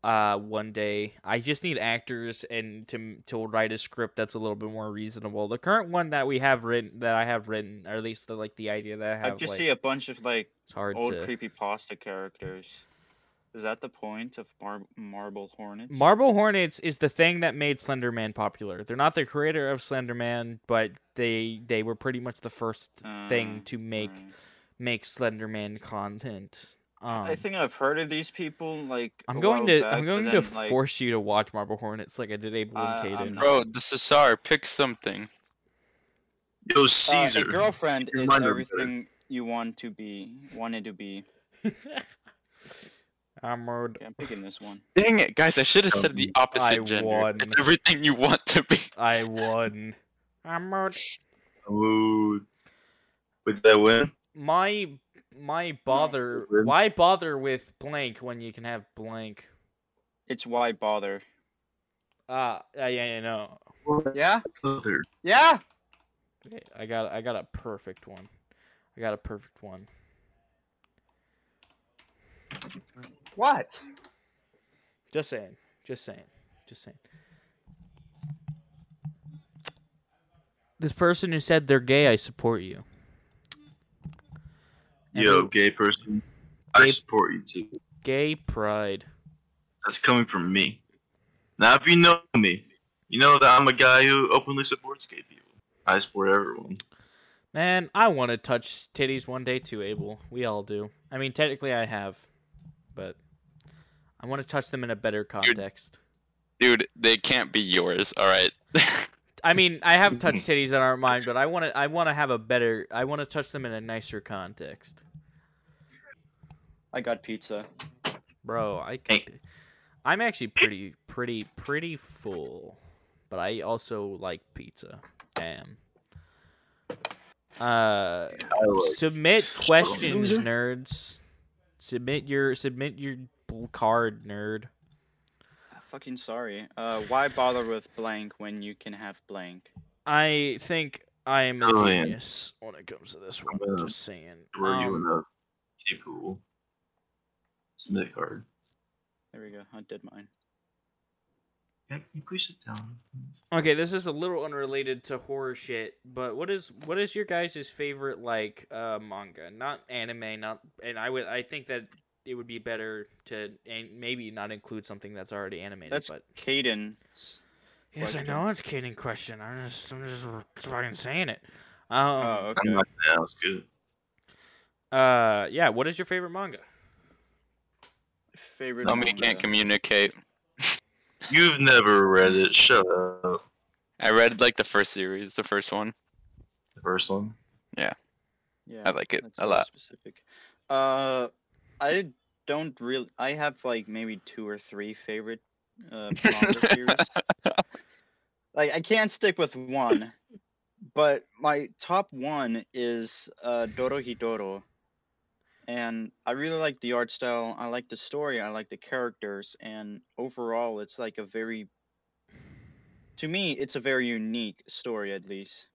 uh, one day. I just need actors and to to write a script that's a little bit more reasonable. The current one that we have written, that I have written, or at least the like the idea that I have. I just like, see a bunch of like old to... creepypasta characters. Is that the point of Mar Marble Hornets? Marble Hornets is the thing that made Slender Man popular. They're not the creator of Slender Man, but they they were pretty much the first uh, thing to make right. make Slender Man content. Um, I think I've heard of these people. Like I'm going to back, I'm going then, to like, force you to watch Marble Hornets, like I did Abel uh, and Caden. Bro, this is Cesar. Pick something. Yo, Caesar. Uh, a girlfriend is everything better. you want to be wanted to be. I'm, okay, I'm picking this one. Dang it, guys! I should have said the opposite I gender. Won. It's everything you want to be. I won. I'm murdered. Oh, did that win? My my bother. Yeah, why bother with blank when you can have blank? It's why bother. Ah, uh, yeah, yeah, no. Yeah. Yeah. I got I got a perfect one. I got a perfect one. What? Just saying. Just saying. Just saying. This person who said they're gay, I support you. And yo, gay person. Gay, I support you too. Gay pride. That's coming from me. Now, if you know me, you know that I'm a guy who openly supports gay people. I support everyone. Man, I want to touch titties one day too, Abel. We all do. I mean, technically I have. But I want to touch them in a better context. Dude, dude they can't be yours. All right. I mean, I have touched titties that aren't mine, but I want to. I want to have a better. I want to touch them in a nicer context. I got pizza, bro. I can't. I'm actually pretty, pretty, pretty full, but I also like pizza. Damn. Uh, submit questions, nerds. Submit your submit your card, nerd. Fucking sorry. Uh, why bother with blank when you can have blank? I think I am a oh, genius man. when it comes to this one. I'm just saying. Where um, you in the K pool? Submit card. There we go. I did mine. Can you push it down? Okay, this is a little unrelated to horror shit, but what is what is your guys' favorite like uh, manga? Not anime, not and I would I think that it would be better to and maybe not include something that's already animated. That's but Caden. Yes, I know it's Caden question. I'm just I'm just fucking saying it. Um, oh, okay. That was good. Uh, yeah. What is your favorite manga? Favorite. Nobody manga. Can't communicate. You've never read it. Shut up. I read like the first series, the first one. The first one. Yeah. Yeah. I like it a lot. Specific. Uh, I don't really. I have like maybe two or three favorite uh, manga series. Like I can't stick with one, but my top one is uh, Dorohedoro. And I really like the art style. I like the story. I like the characters. And overall, it's like a very... To me, it's a very unique story, at least.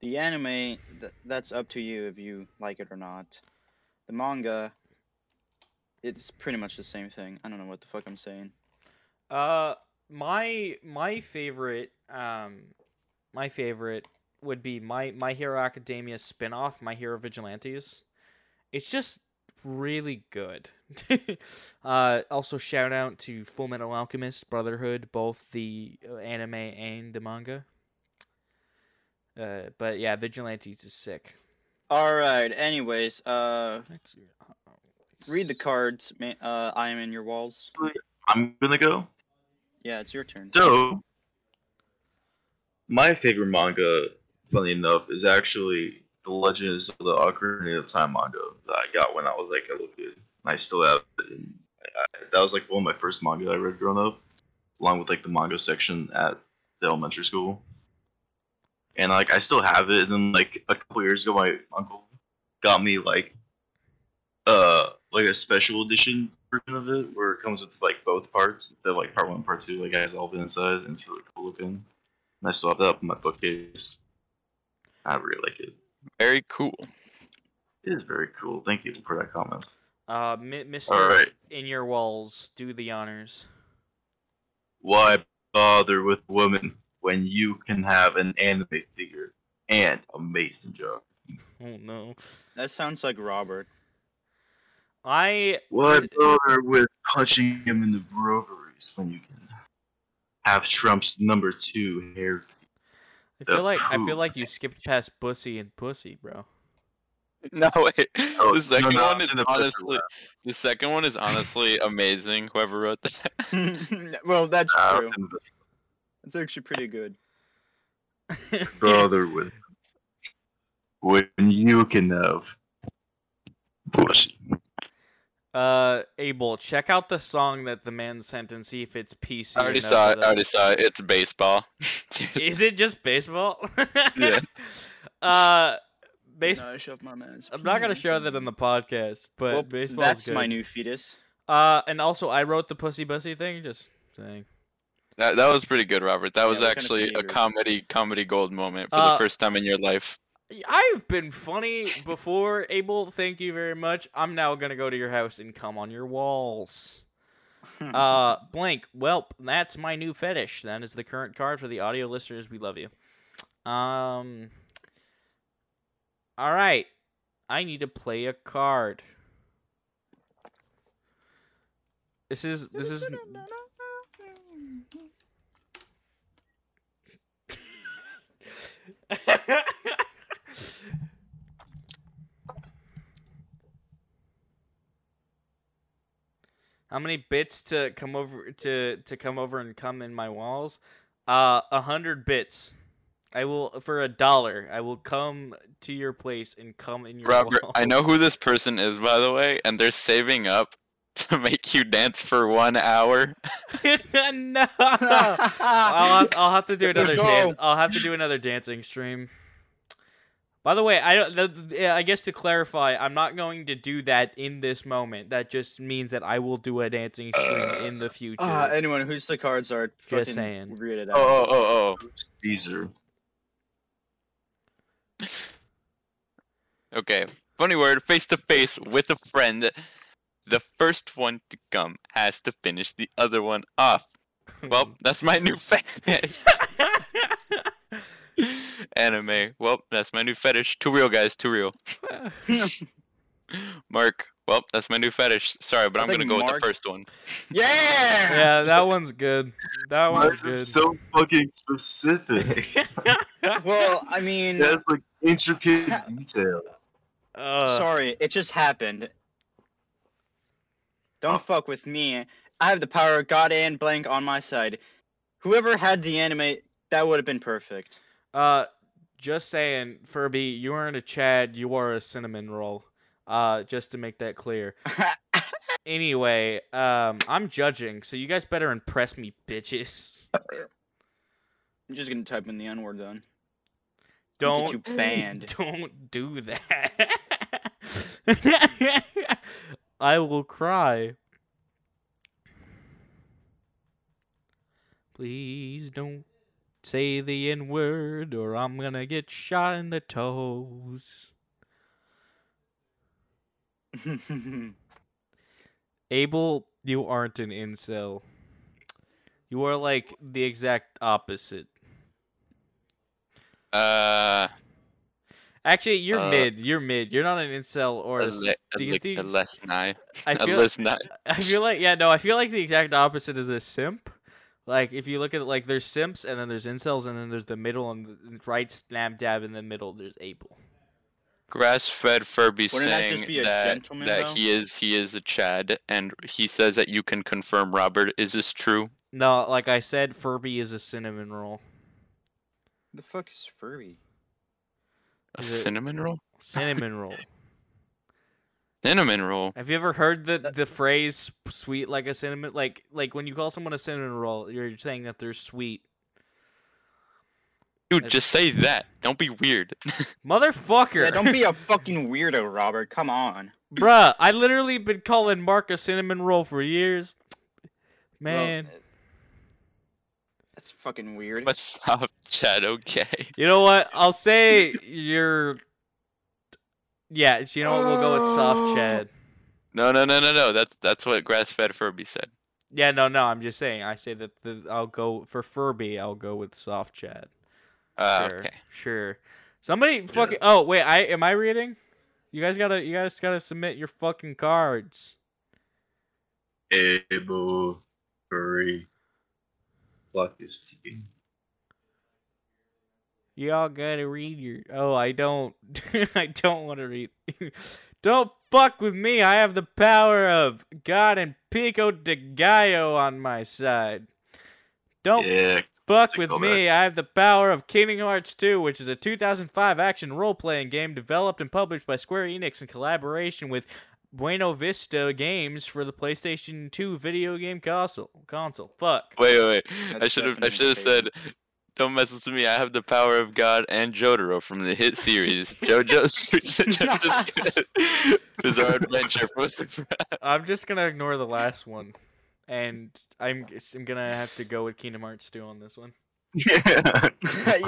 The anime, th that's up to you if you like it or not. The manga, it's pretty much the same thing. I don't know what the fuck I'm saying. Uh, my my favorite, um, my favorite would be my, my Hero Academia spinoff, My Hero Vigilantes. It's just really good. uh, also, shout out to Full Metal Alchemist Brotherhood, both the anime and the manga. Uh, but yeah, Vigilantes is sick. All right. Anyways, uh, read the cards. Uh, I am in your walls. I'm gonna go. Yeah, it's your turn. So, my favorite manga, funny enough, is actually The Legends of the Ocarina of Time manga that I got when I was like a little kid. I still have it. And I, I, that was like one of my first manga I read growing up, along with like the manga section at the elementary school. And like I still have it. And then like a couple years ago, my uncle got me like uh like a special edition version of it where it comes with like both parts. The like part one, and part two, like it has all been inside, and it's really cool looking. And I still have that up in my bookcase. I really like it. Very cool. It is very cool. Thank you for that comment. Uh, Mister All right. In Your Walls, do the honors. Why bother with women when you can have an anime figure and a mason jar? Oh no. That sounds like Robert. I... Why bother with punching him in the brogueries when you can have Trump's number two hair? I feel like poop. I feel like you skipped past Bussy and Pussy, bro. No wait. Oh, the second no, no, one is the honestly the second one is honestly amazing. Whoever wrote that. Well, that's no, true. That's actually pretty good. Brother, with when you can have pussy. Uh, Abel, check out the song that the man sent and see if it's P C. I already saw it. I already saw it. It's baseball. Is it just baseball? Yeah. Uh, baseball. No, my man's I'm not gonna show that on the podcast, but well, baseball. That's is good. My new fetus. Uh, and also I wrote the pussy bussy thing. Just saying. That that was pretty good, Robert. That yeah, was actually kind of a comedy comedy gold moment for uh, the first time in your life. I've been funny before, Abel. Thank you very much. I'm now going to go to your house and come on your walls. Uh, blank. Welp, that's my new fetish. That is the current card for the audio listeners. We love you. Um. All right. I need to play a card. This is... This is... How many bits to come over to to come over and come in my walls? Uh, a hundred bits. I will for a dollar. I will come to your place and come in your Robert, walls. I know who this person is, by the way, and they're saving up to make you dance for one hour. No, I'll have, I'll have to do another no. dance. I'll have to do another dancing stream. By the way, I don't. The, the, I guess to clarify, I'm not going to do that in this moment. That just means that I will do a dancing stream uh, in the future. Uh, anyone who's the cards are just saying. Weirded out. Oh, oh, oh, oh. Caesar. Okay. Funny word. Face to face with a friend. The first one to come has to finish the other one off. Well, that's my new fetish. Anime. Well, that's my new fetish. Too real, guys. Too real. Mark. Well, that's my new fetish. Sorry, but I I'm gonna go Mark... with the first one. Yeah. Yeah, that one's good. That one's good. Is so fucking specific. Well, I mean, that's like intricate detail. Uh, Sorry, it just happened. Don't oh. fuck with me. I have the power of God and blank on my side. Whoever had the anime, that would have been perfect. Uh, just saying, Furby, you aren't a Chad, you are a cinnamon roll. Uh, just to make that clear. Anyway, um, I'm judging, so you guys better impress me, bitches. I'm just gonna type in the N word then. Don't get you banned. Don't do that. I will cry. Please don't say the N-word or I'm gonna get shot in the toes. Abel, you aren't an incel. You are like the exact opposite. Uh... Actually, you're uh, mid. You're mid. You're not an incel or a... a, li do you think, a less nigh. I feel, a less nigh. I feel like... Yeah, no, I feel like the exact opposite is a simp. Like, if you look at it, like, there's simps, and then there's incels, and then there's the middle, and the right snap dab in the middle, there's Abel. Grass-fed Furby Wouldn't saying that, that, that he is he is a Chad, and he says that you can confirm, Robert. Is this true? No, like I said, Furby is a cinnamon roll. The fuck is Furby? A cinnamon roll? Cinnamon roll. Cinnamon roll. Have you ever heard the, the phrase sweet like a cinnamon? Like, like when you call someone a cinnamon roll, you're saying that they're sweet. Dude, That's... just say that. Don't be weird. Motherfucker. Yeah, don't be a fucking weirdo, Robert. Come on. Bruh, I literally been calling Mark a cinnamon roll for years. Man. Well, that's fucking weird. What's up, Chad? Okay. You know what? I'll say you're... Yeah, you know what? We'll go with soft Chad. No, no, no, no, no. That's that's what grass-fed Furby said. Yeah, no, no. I'm just saying. I say that the, I'll go for Furby. I'll go with soft chat. Uh, sure, okay. Sure. Somebody fucking. Oh wait, I am I reading? You guys gotta, you guys gotta submit your fucking cards. Able free. Block this T V. Y'all gotta read your. Oh, I don't. I don't want to read. Don't fuck with me. I have the power of God and Pico de Gallo on my side. Don't yeah, fuck with me. Back. I have the power of Kingdom Hearts two, which is a two thousand five action role-playing game developed and published by Square Enix in collaboration with Buena Vista Games for the PlayStation two video game console. Console. Fuck. Wait, wait, wait. I should have. I should have said. Don't mess with me. I have the power of God and Jotaro from the hit series JoJo's Bizarre Adventure. I'm just gonna ignore the last one, and I'm I'm gonna have to go with Kingdom Hearts two on this one. Yeah,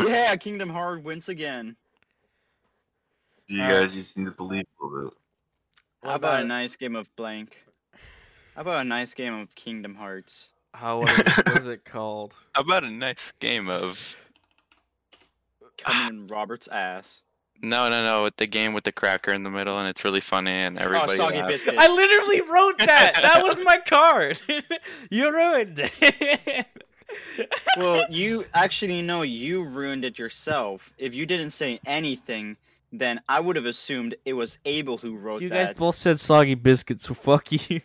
yeah, Kingdom Hearts once again. You guys um, just need to believe a little bit. How about a nice game of blank? How about a nice game of Kingdom Hearts? How was it, what is it called? How about a nice game of coming in Robert's ass? No, no, no! With the game with the cracker in the middle, and it's really funny, and everybody. Oh, I literally wrote that. That was my card. You ruined it. Well, you actually know you ruined it yourself. If you didn't say anything, then I would have assumed it was Abel who wrote that. You guys that. both said soggy biscuit, so fuck you.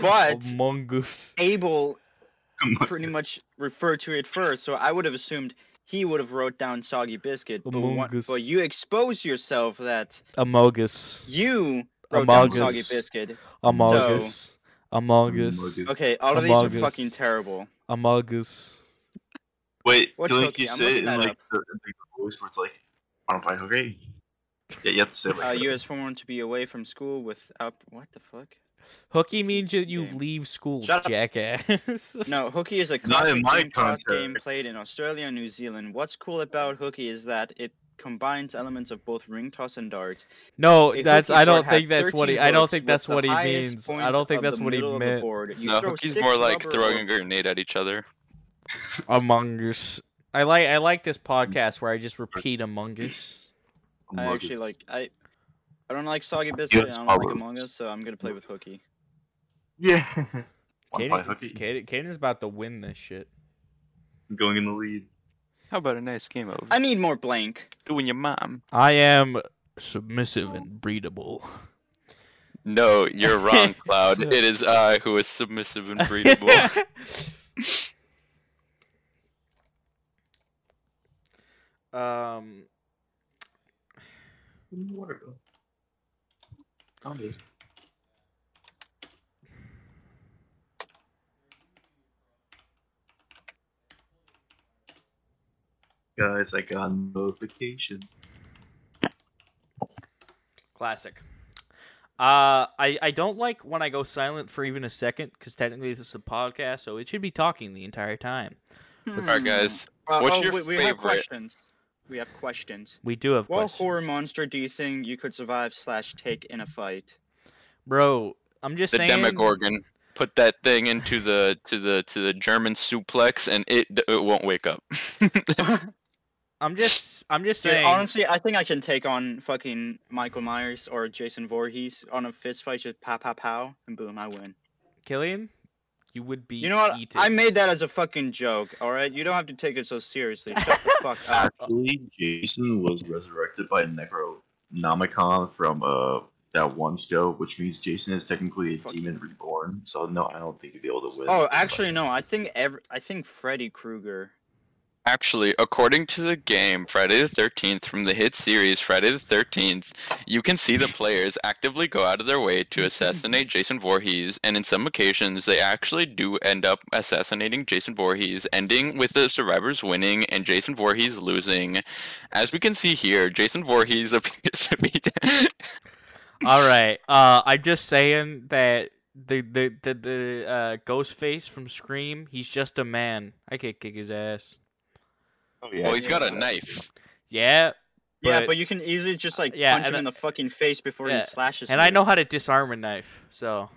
But Among Us. Abel pretty much referred to it first, so I would have assumed he would have wrote down soggy biscuit. But, one, but you expose yourself that Among Us. You wrote Among down soggy biscuit. Among Us. So... Among Us. Okay, all of Among these are us. fucking terrible. Among Us. Wait, What's like okay? you say it in like the, the voice where it's like. I don't play hooky. Yeah, you have to say it. Uh, you as someone to be away from school without... What the fuck? Hooky means that you yeah. leave school, Shut jackass. Up. No, hooky is a classic game, class game played in Australia and New Zealand. What's cool about hooky is that it combines elements of both ring toss and darts. No, a that's I don't think that's what he I don't think that's what he means. I don't think that's what he meant. No, hooky's more like throwing a grenade at each other. Among Us. I like I like this podcast where I just repeat Among Us. I actually like I I don't like soggy biscuit and I don't like Among Us, so I'm gonna play with Hookie. Yeah. Caden, Caden, Caden's about to win this shit. I'm going in the lead. How about a nice game over? I need more blank. Doing your mom. I am submissive and breedable. No, you're wrong, Cloud. It is I who is submissive and breedable. Um. Water bill. I'll be. Guys, I got notification. Classic. Uh, I I don't like when I go silent for even a second because technically this is a podcast, so it should be talking the entire time. All right, guys. Uh, What's oh, your we, we favorite? Have questions. We have questions. We do have what questions. What horror monster do you think you could survive slash take in a fight? Bro, I'm just the saying... The Demogorgon. Put that thing into the to the to the German suplex, and it it won't wake up. I'm just I'm just saying... Dude, honestly, I think I can take on fucking Michael Myers or Jason Voorhees on a fist fight. Just pow, pow, pow, and boom, I win. Killian? You would be You know what? Eaten. I made that as a fucking joke, alright? You don't have to take it so seriously. Shut the fuck up. Actually, Jason was resurrected by Necronomicon from uh that one show, which means Jason is technically a fuck demon you. reborn, so no, I don't think you'd be able to win. Oh, actually, no. I think every, I think Freddy Krueger... Actually, according to the game, Friday the thirteenth, from the hit series Friday the thirteenth, you can see the players actively go out of their way to assassinate Jason Voorhees, and in some occasions, they actually do end up assassinating Jason Voorhees, ending with the survivors winning and Jason Voorhees losing. As we can see here, Jason Voorhees appears to be dead. Alright, uh, I'm just saying that the, the, the, the uh, Ghostface from Scream, he's just a man. I can't kick his ass. Oh, yeah. Well, he's got a knife. Yeah, Yeah, but you can easily just like yeah, punch him I, in the fucking face before yeah. he slashes. And you. I know how to disarm a knife, so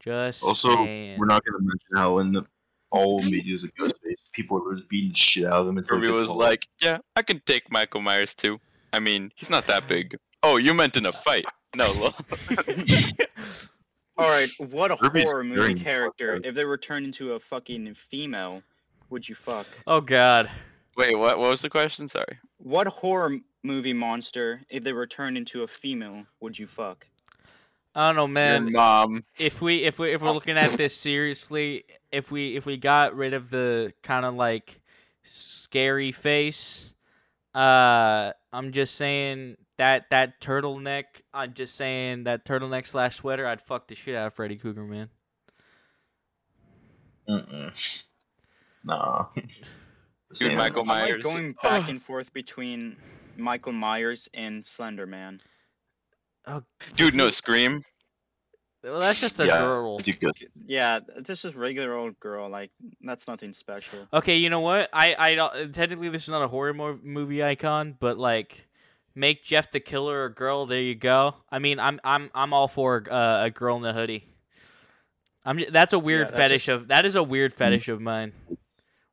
just also saying. We're not gonna mention how in the all media is a Ghostface. People are just beating the shit out of him. Furby was hard. Like, "Yeah, I can take Michael Myers too. I mean, he's not that big." Oh, you meant in a fight? No. Well. All right, what a Furby's horror movie character! If they were turned into a fucking female, would you fuck? Oh God. Wait, what? What was the question? Sorry. What horror movie monster, if they were turned into a female, would you fuck? I don't know, man. Your mom. If we, if we, if we're looking at this seriously, if we, if we got rid of the kind of like scary face, uh, I'm just saying that that turtleneck. I'm just saying that turtleneck slash sweater. I'd fuck the shit out of Freddy Krueger, man. Mm-mm. Nah. Dude, Michael Myers. I'm like going back and forth between Michael Myers and Slender Man. Oh, dude, no Scream. Well, that's just a yeah, girl. Yeah, this is regular old girl. Like that's nothing special. Okay, you know what? I I don't, technically this is not a horror movie icon, but like, make Jeff the Killer a girl. There you go. I mean, I'm I'm I'm all for uh, a girl in a hoodie. I'm just, that's a weird yeah, that's fetish just... of that is a weird fetish mm-hmm. of mine.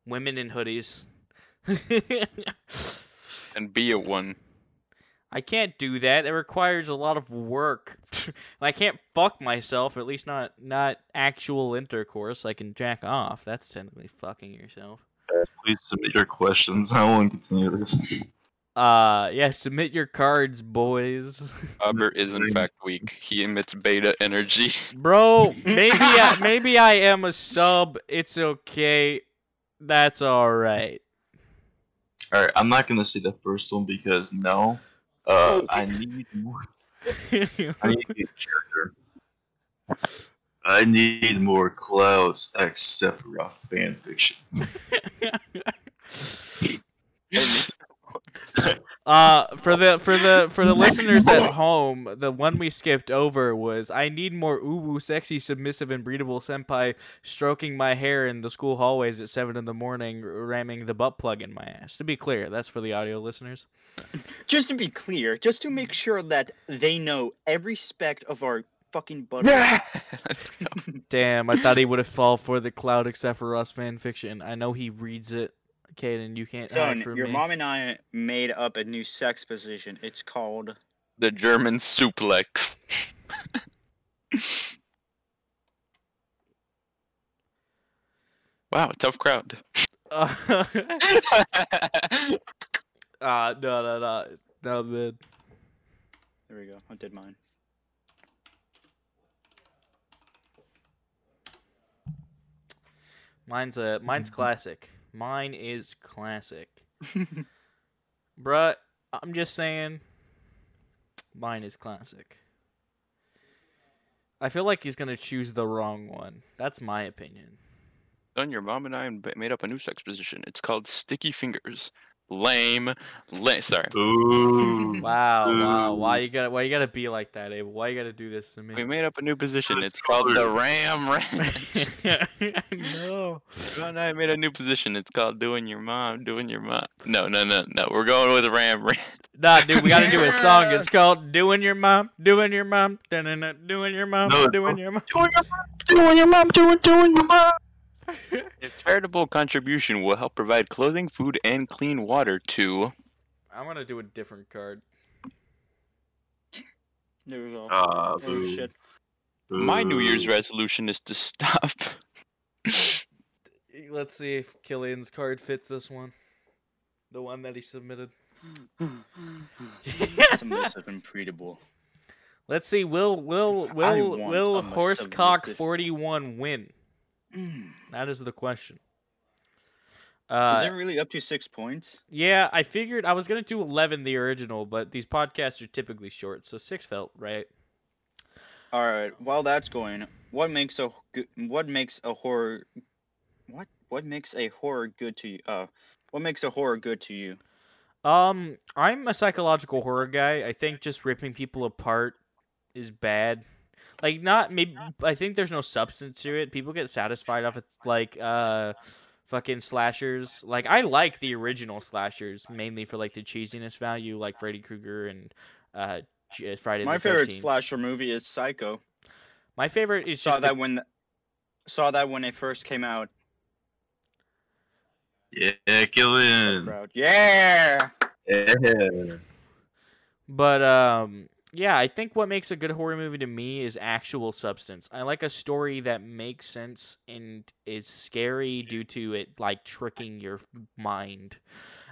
Women in hoodies. And be a one. I can't do that. That requires a lot of work. I can't fuck myself, at least not not actual intercourse. I can jack off. That's technically fucking yourself. Please submit your questions. I won't continue this. Uh, yeah, submit your cards, boys. Robert is in fact weak. He emits beta energy. Bro, maybe I, maybe I am a sub. It's okay. That's all right. All right, I'm not gonna say the first one because no, uh, I need more. I need a character. I need more Klaus except for a fan fiction. uh, for the for the for the listeners at home, the one we skipped over was I need more uwu, sexy, submissive, and breedable senpai stroking my hair in the school hallways at seven in the morning, ramming the butt plug in my ass. To be clear, that's for the audio listeners. Just to be clear, just to make sure that they know every speck of our fucking butt. Damn, I thought he would have fallen for the Cloud except for us fan fiction. I know he reads it. Caden, you can't so, hide from your me. Mom and I made up a new sex position. It's called the German suplex. Wow, tough crowd. Uh, uh, no, no, no, no, man. There we go. I did mine. Mine's a mine's mm-hmm. classic. Mine is classic. Bruh, I'm just saying. Mine is classic. I feel like he's going to choose the wrong one. That's my opinion. Son, your mom and I made up a new sex position. It's called Sticky Fingers. Lame. Lame. Sorry. Ooh. Wow, Ooh. wow. Why you gotta, why you gotta be like that, Abel? Why you gotta do this to me? We made up a new position. It's called the Ram Ranch. No. And I made a new position. It's called doing your mom, doing your mom. No, no, no, no. We're going with Ram Ranch. Nah, dude, we gotta do a song. It's called Doing Your Mom, Doing Your Mom, da-na-na, Doing Your Mom, no, Doing Your Mom, Doing Your Mom, Doing Your Mom, Doing Doing Your Mom. Your charitable contribution will help provide clothing, food, and clean water to... I'm going to do a different card. There we go. Uh, oh, boo. Shit. Boo. My New Year's resolution is to stop. Let's see if Killian's card fits this one. The one that he submitted. Submissive and treatable. Let's see. Will, will, will, will Horsecock forty-one win? That is the question. Uh, is it really up to six points? Yeah, I figured I was going to do eleven, the original, but these podcasts are typically short, so six felt right. All right. While that's going, what makes a what makes a horror what what makes a horror good to you? Uh, what makes a horror good to you? Um, I'm a psychological horror guy. I think just ripping people apart is bad. Like, not maybe, I think there's no substance to it. People get satisfied off of, like, uh, fucking slashers. Like, I like the original slashers, mainly for, like, the cheesiness value, like Freddy Krueger and uh, Friday the thirteenth. My favorite slasher movie is Psycho. My favorite is saw just... Saw that the... when... Saw that when it first came out. Yeah, Killian. Yeah! Yeah! But, um... yeah, I think what makes a good horror movie to me is actual substance. I like a story that makes sense and is scary due to it, like, tricking your mind.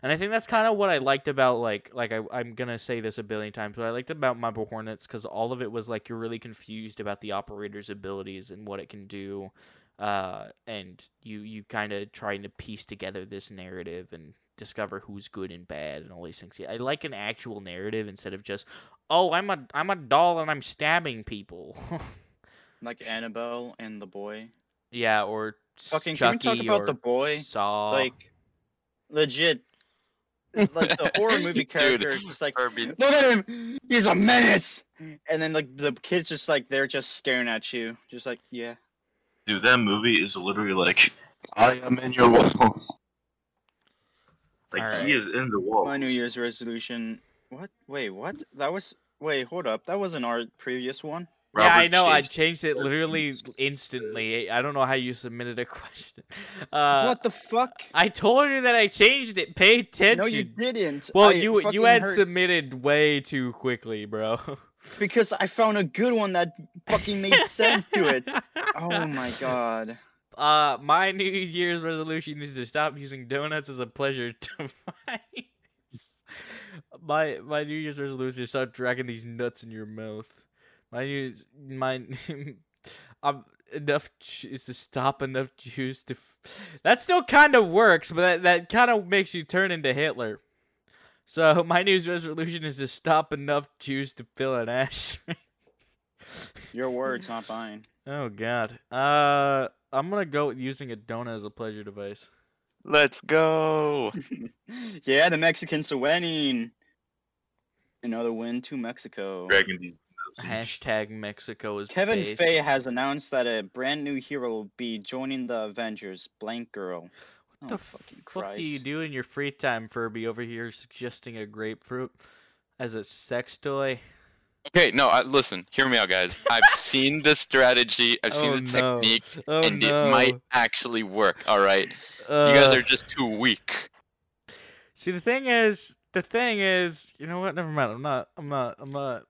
And I think that's kind of what I liked about, like, like I, I'm going to say this a billion times, but I liked about Marble Hornets because all of it was, like, you're really confused about the operator's abilities and what it can do. Uh, and you, you kind of trying to piece together this narrative and discover who's good and bad and all these things. Yeah, I like an actual narrative instead of just, oh, I'm a I'm a doll and I'm stabbing people. Like Annabelle and The Boy. Yeah, or fucking Chucky, can we talk about The Boy? Saw. Like, legit. Like, the horror movie character is just like, Furby. Look at him! He's a menace! And then, like, the kid's just like, they're just staring at you. Just like, yeah. Dude, that movie is literally like, I am in your walls. Like, right. He is in the wall. My New Year's resolution. What? Wait, what? That was... Wait, hold up. That wasn't our previous one. Robert yeah, I know. Changed I changed it literally instantly. I don't know how you submitted a question. Uh, what the fuck? I told you that I changed it. Pay attention. No, you didn't. Well, I you you had hurt. submitted way too quickly, bro. Because I found a good one that fucking made sense to it. Oh, my God. Uh, my New Year's resolution is to stop using donuts as a pleasure device. my my New Year's resolution is to stop dragging these nuts in your mouth. My new my I'm enough is to stop enough juice to. F that still kind of works, but that that kind of makes you turn into Hitler. So my New Year's resolution is to stop enough juice to fill an ashtray. Your words, not mine. Oh God. Uh. I'm gonna go with using a donut as a pleasure device. Let's go! Yeah, the Mexicans are winning. Another win to Mexico. These Hashtag Mexico is Kevin based. Feige has announced that a brand new hero will be joining the Avengers. Blank girl. What oh, the fucking fuck Christ. do you do in your free time, Furby? Over here suggesting a grapefruit as a sex toy. Okay, no, uh, listen, hear me out, guys. I've seen the strategy, I've seen oh, the technique, no. oh, and no. it might actually work, alright? Uh, you guys are just too weak. See, the thing is, the thing is, you know what, never mind, I'm not, I'm not, I'm not,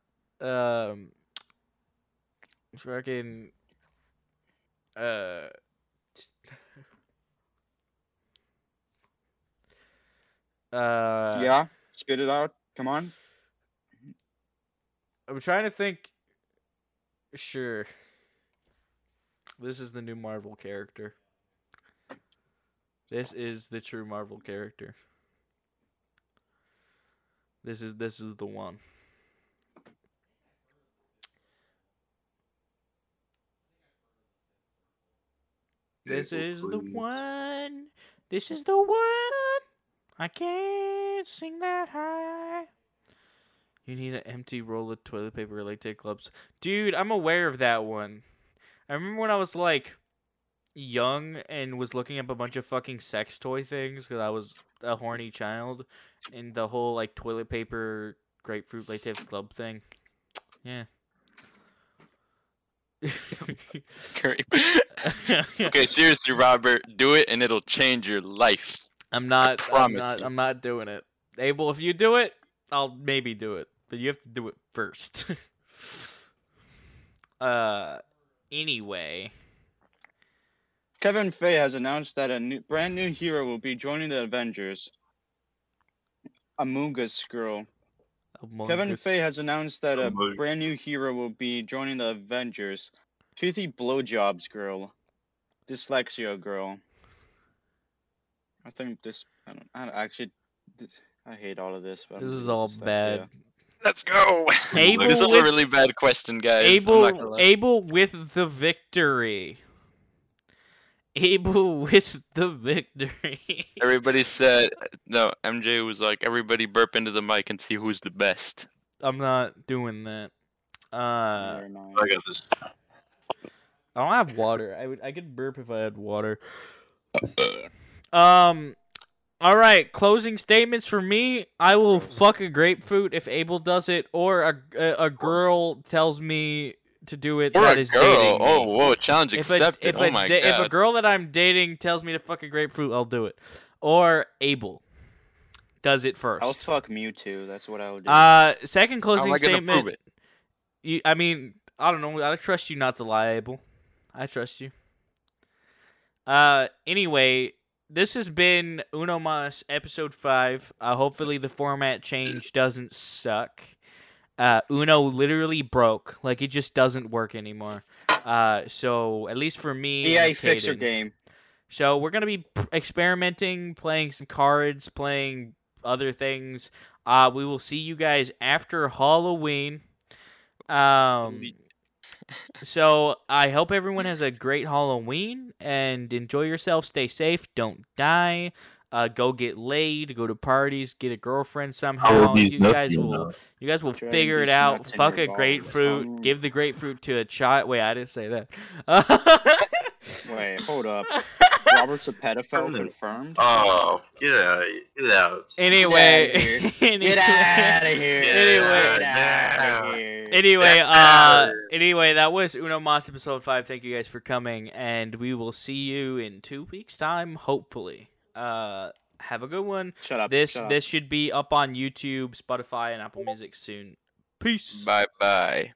um, fucking, uh, uh. Yeah, spit it out, come on. I'm trying to think. Sure. This is the new Marvel character. This is the true Marvel character. This is this is the one. This is the one. This is the one. I can't sing that high. You need an empty roll of toilet paper like Tic Tacs. Dude, I'm aware of that one. I remember when I was, like, young and was looking up a bunch of fucking sex toy things because I was a horny child. And the whole, like, toilet paper grapefruit like Tic Tacs thing. Yeah. Okay, seriously, Robert. Do it and it'll change your life. I'm not, I promise I'm not, you. I'm not doing it. Abel, if you do it, I'll maybe do it. But you have to do it first. uh, anyway. Kevin Feige has announced that a new, brand new hero will be joining the Avengers. Among Us girl. Among Kevin Us. Feige has announced that a Among brand new hero will be joining the Avengers. Toothy blowjobs girl. Dyslexia girl. I think this... I don't, I don't actually... I hate all of this. But this is all bad. Stuff, yeah. Let's go. Abel this is with, a really bad question, guys. Abel, Abel with the victory. Abel with the victory. Everybody said no. M J was like, "Everybody burp into the mic and see who's the best." I'm not doing that. Uh, no, no. I got this. I don't have water. I would. I could burp if I had water. Um, all right, closing statements for me. I will fuck a grapefruit if Abel does it, or a a, a girl tells me to do it. Or that a is girl. Dating me. Oh, whoa, challenge if accepted. A, if oh a, my god. If a girl that I'm dating tells me to fuck a grapefruit, I'll do it. Or Abel does it first. I'll fuck Mewtwo. That's what I would do. Uh, second closing like statement. You, I mean, I don't know. I trust you not to lie, Abel. I trust you. Uh, anyway, this has been Uno Mas episode five. Uh, hopefully the format change doesn't suck. Uh, Uno literally broke. Like, it just doesn't work anymore. Uh, so at least for me, yeah, fix your game. So we're gonna be experimenting, playing some cards, playing other things. Uh, we will see you guys after Halloween. Um. So I hope everyone has a great Halloween and enjoy yourself. Stay safe. Don't die. Uh, go get laid. Go to parties. Get a girlfriend somehow. You guys will. You guys will figure it out. Fuck a grapefruit. Give the grapefruit to a child. Wait, I didn't say that. Wait, hold up. Robert's a pedophile confirmed? Oh, get out. Get out. Anyway. Get out of here. Anyway. Get out of here. Anyway, uh, anyway, that was Uno Mas episode five. Thank you guys for coming, and we will see you in two weeks' time, hopefully. Uh, have a good one. Shut up. This shut up. This should be up on YouTube, Spotify, and Apple Music soon. Peace. Bye-bye.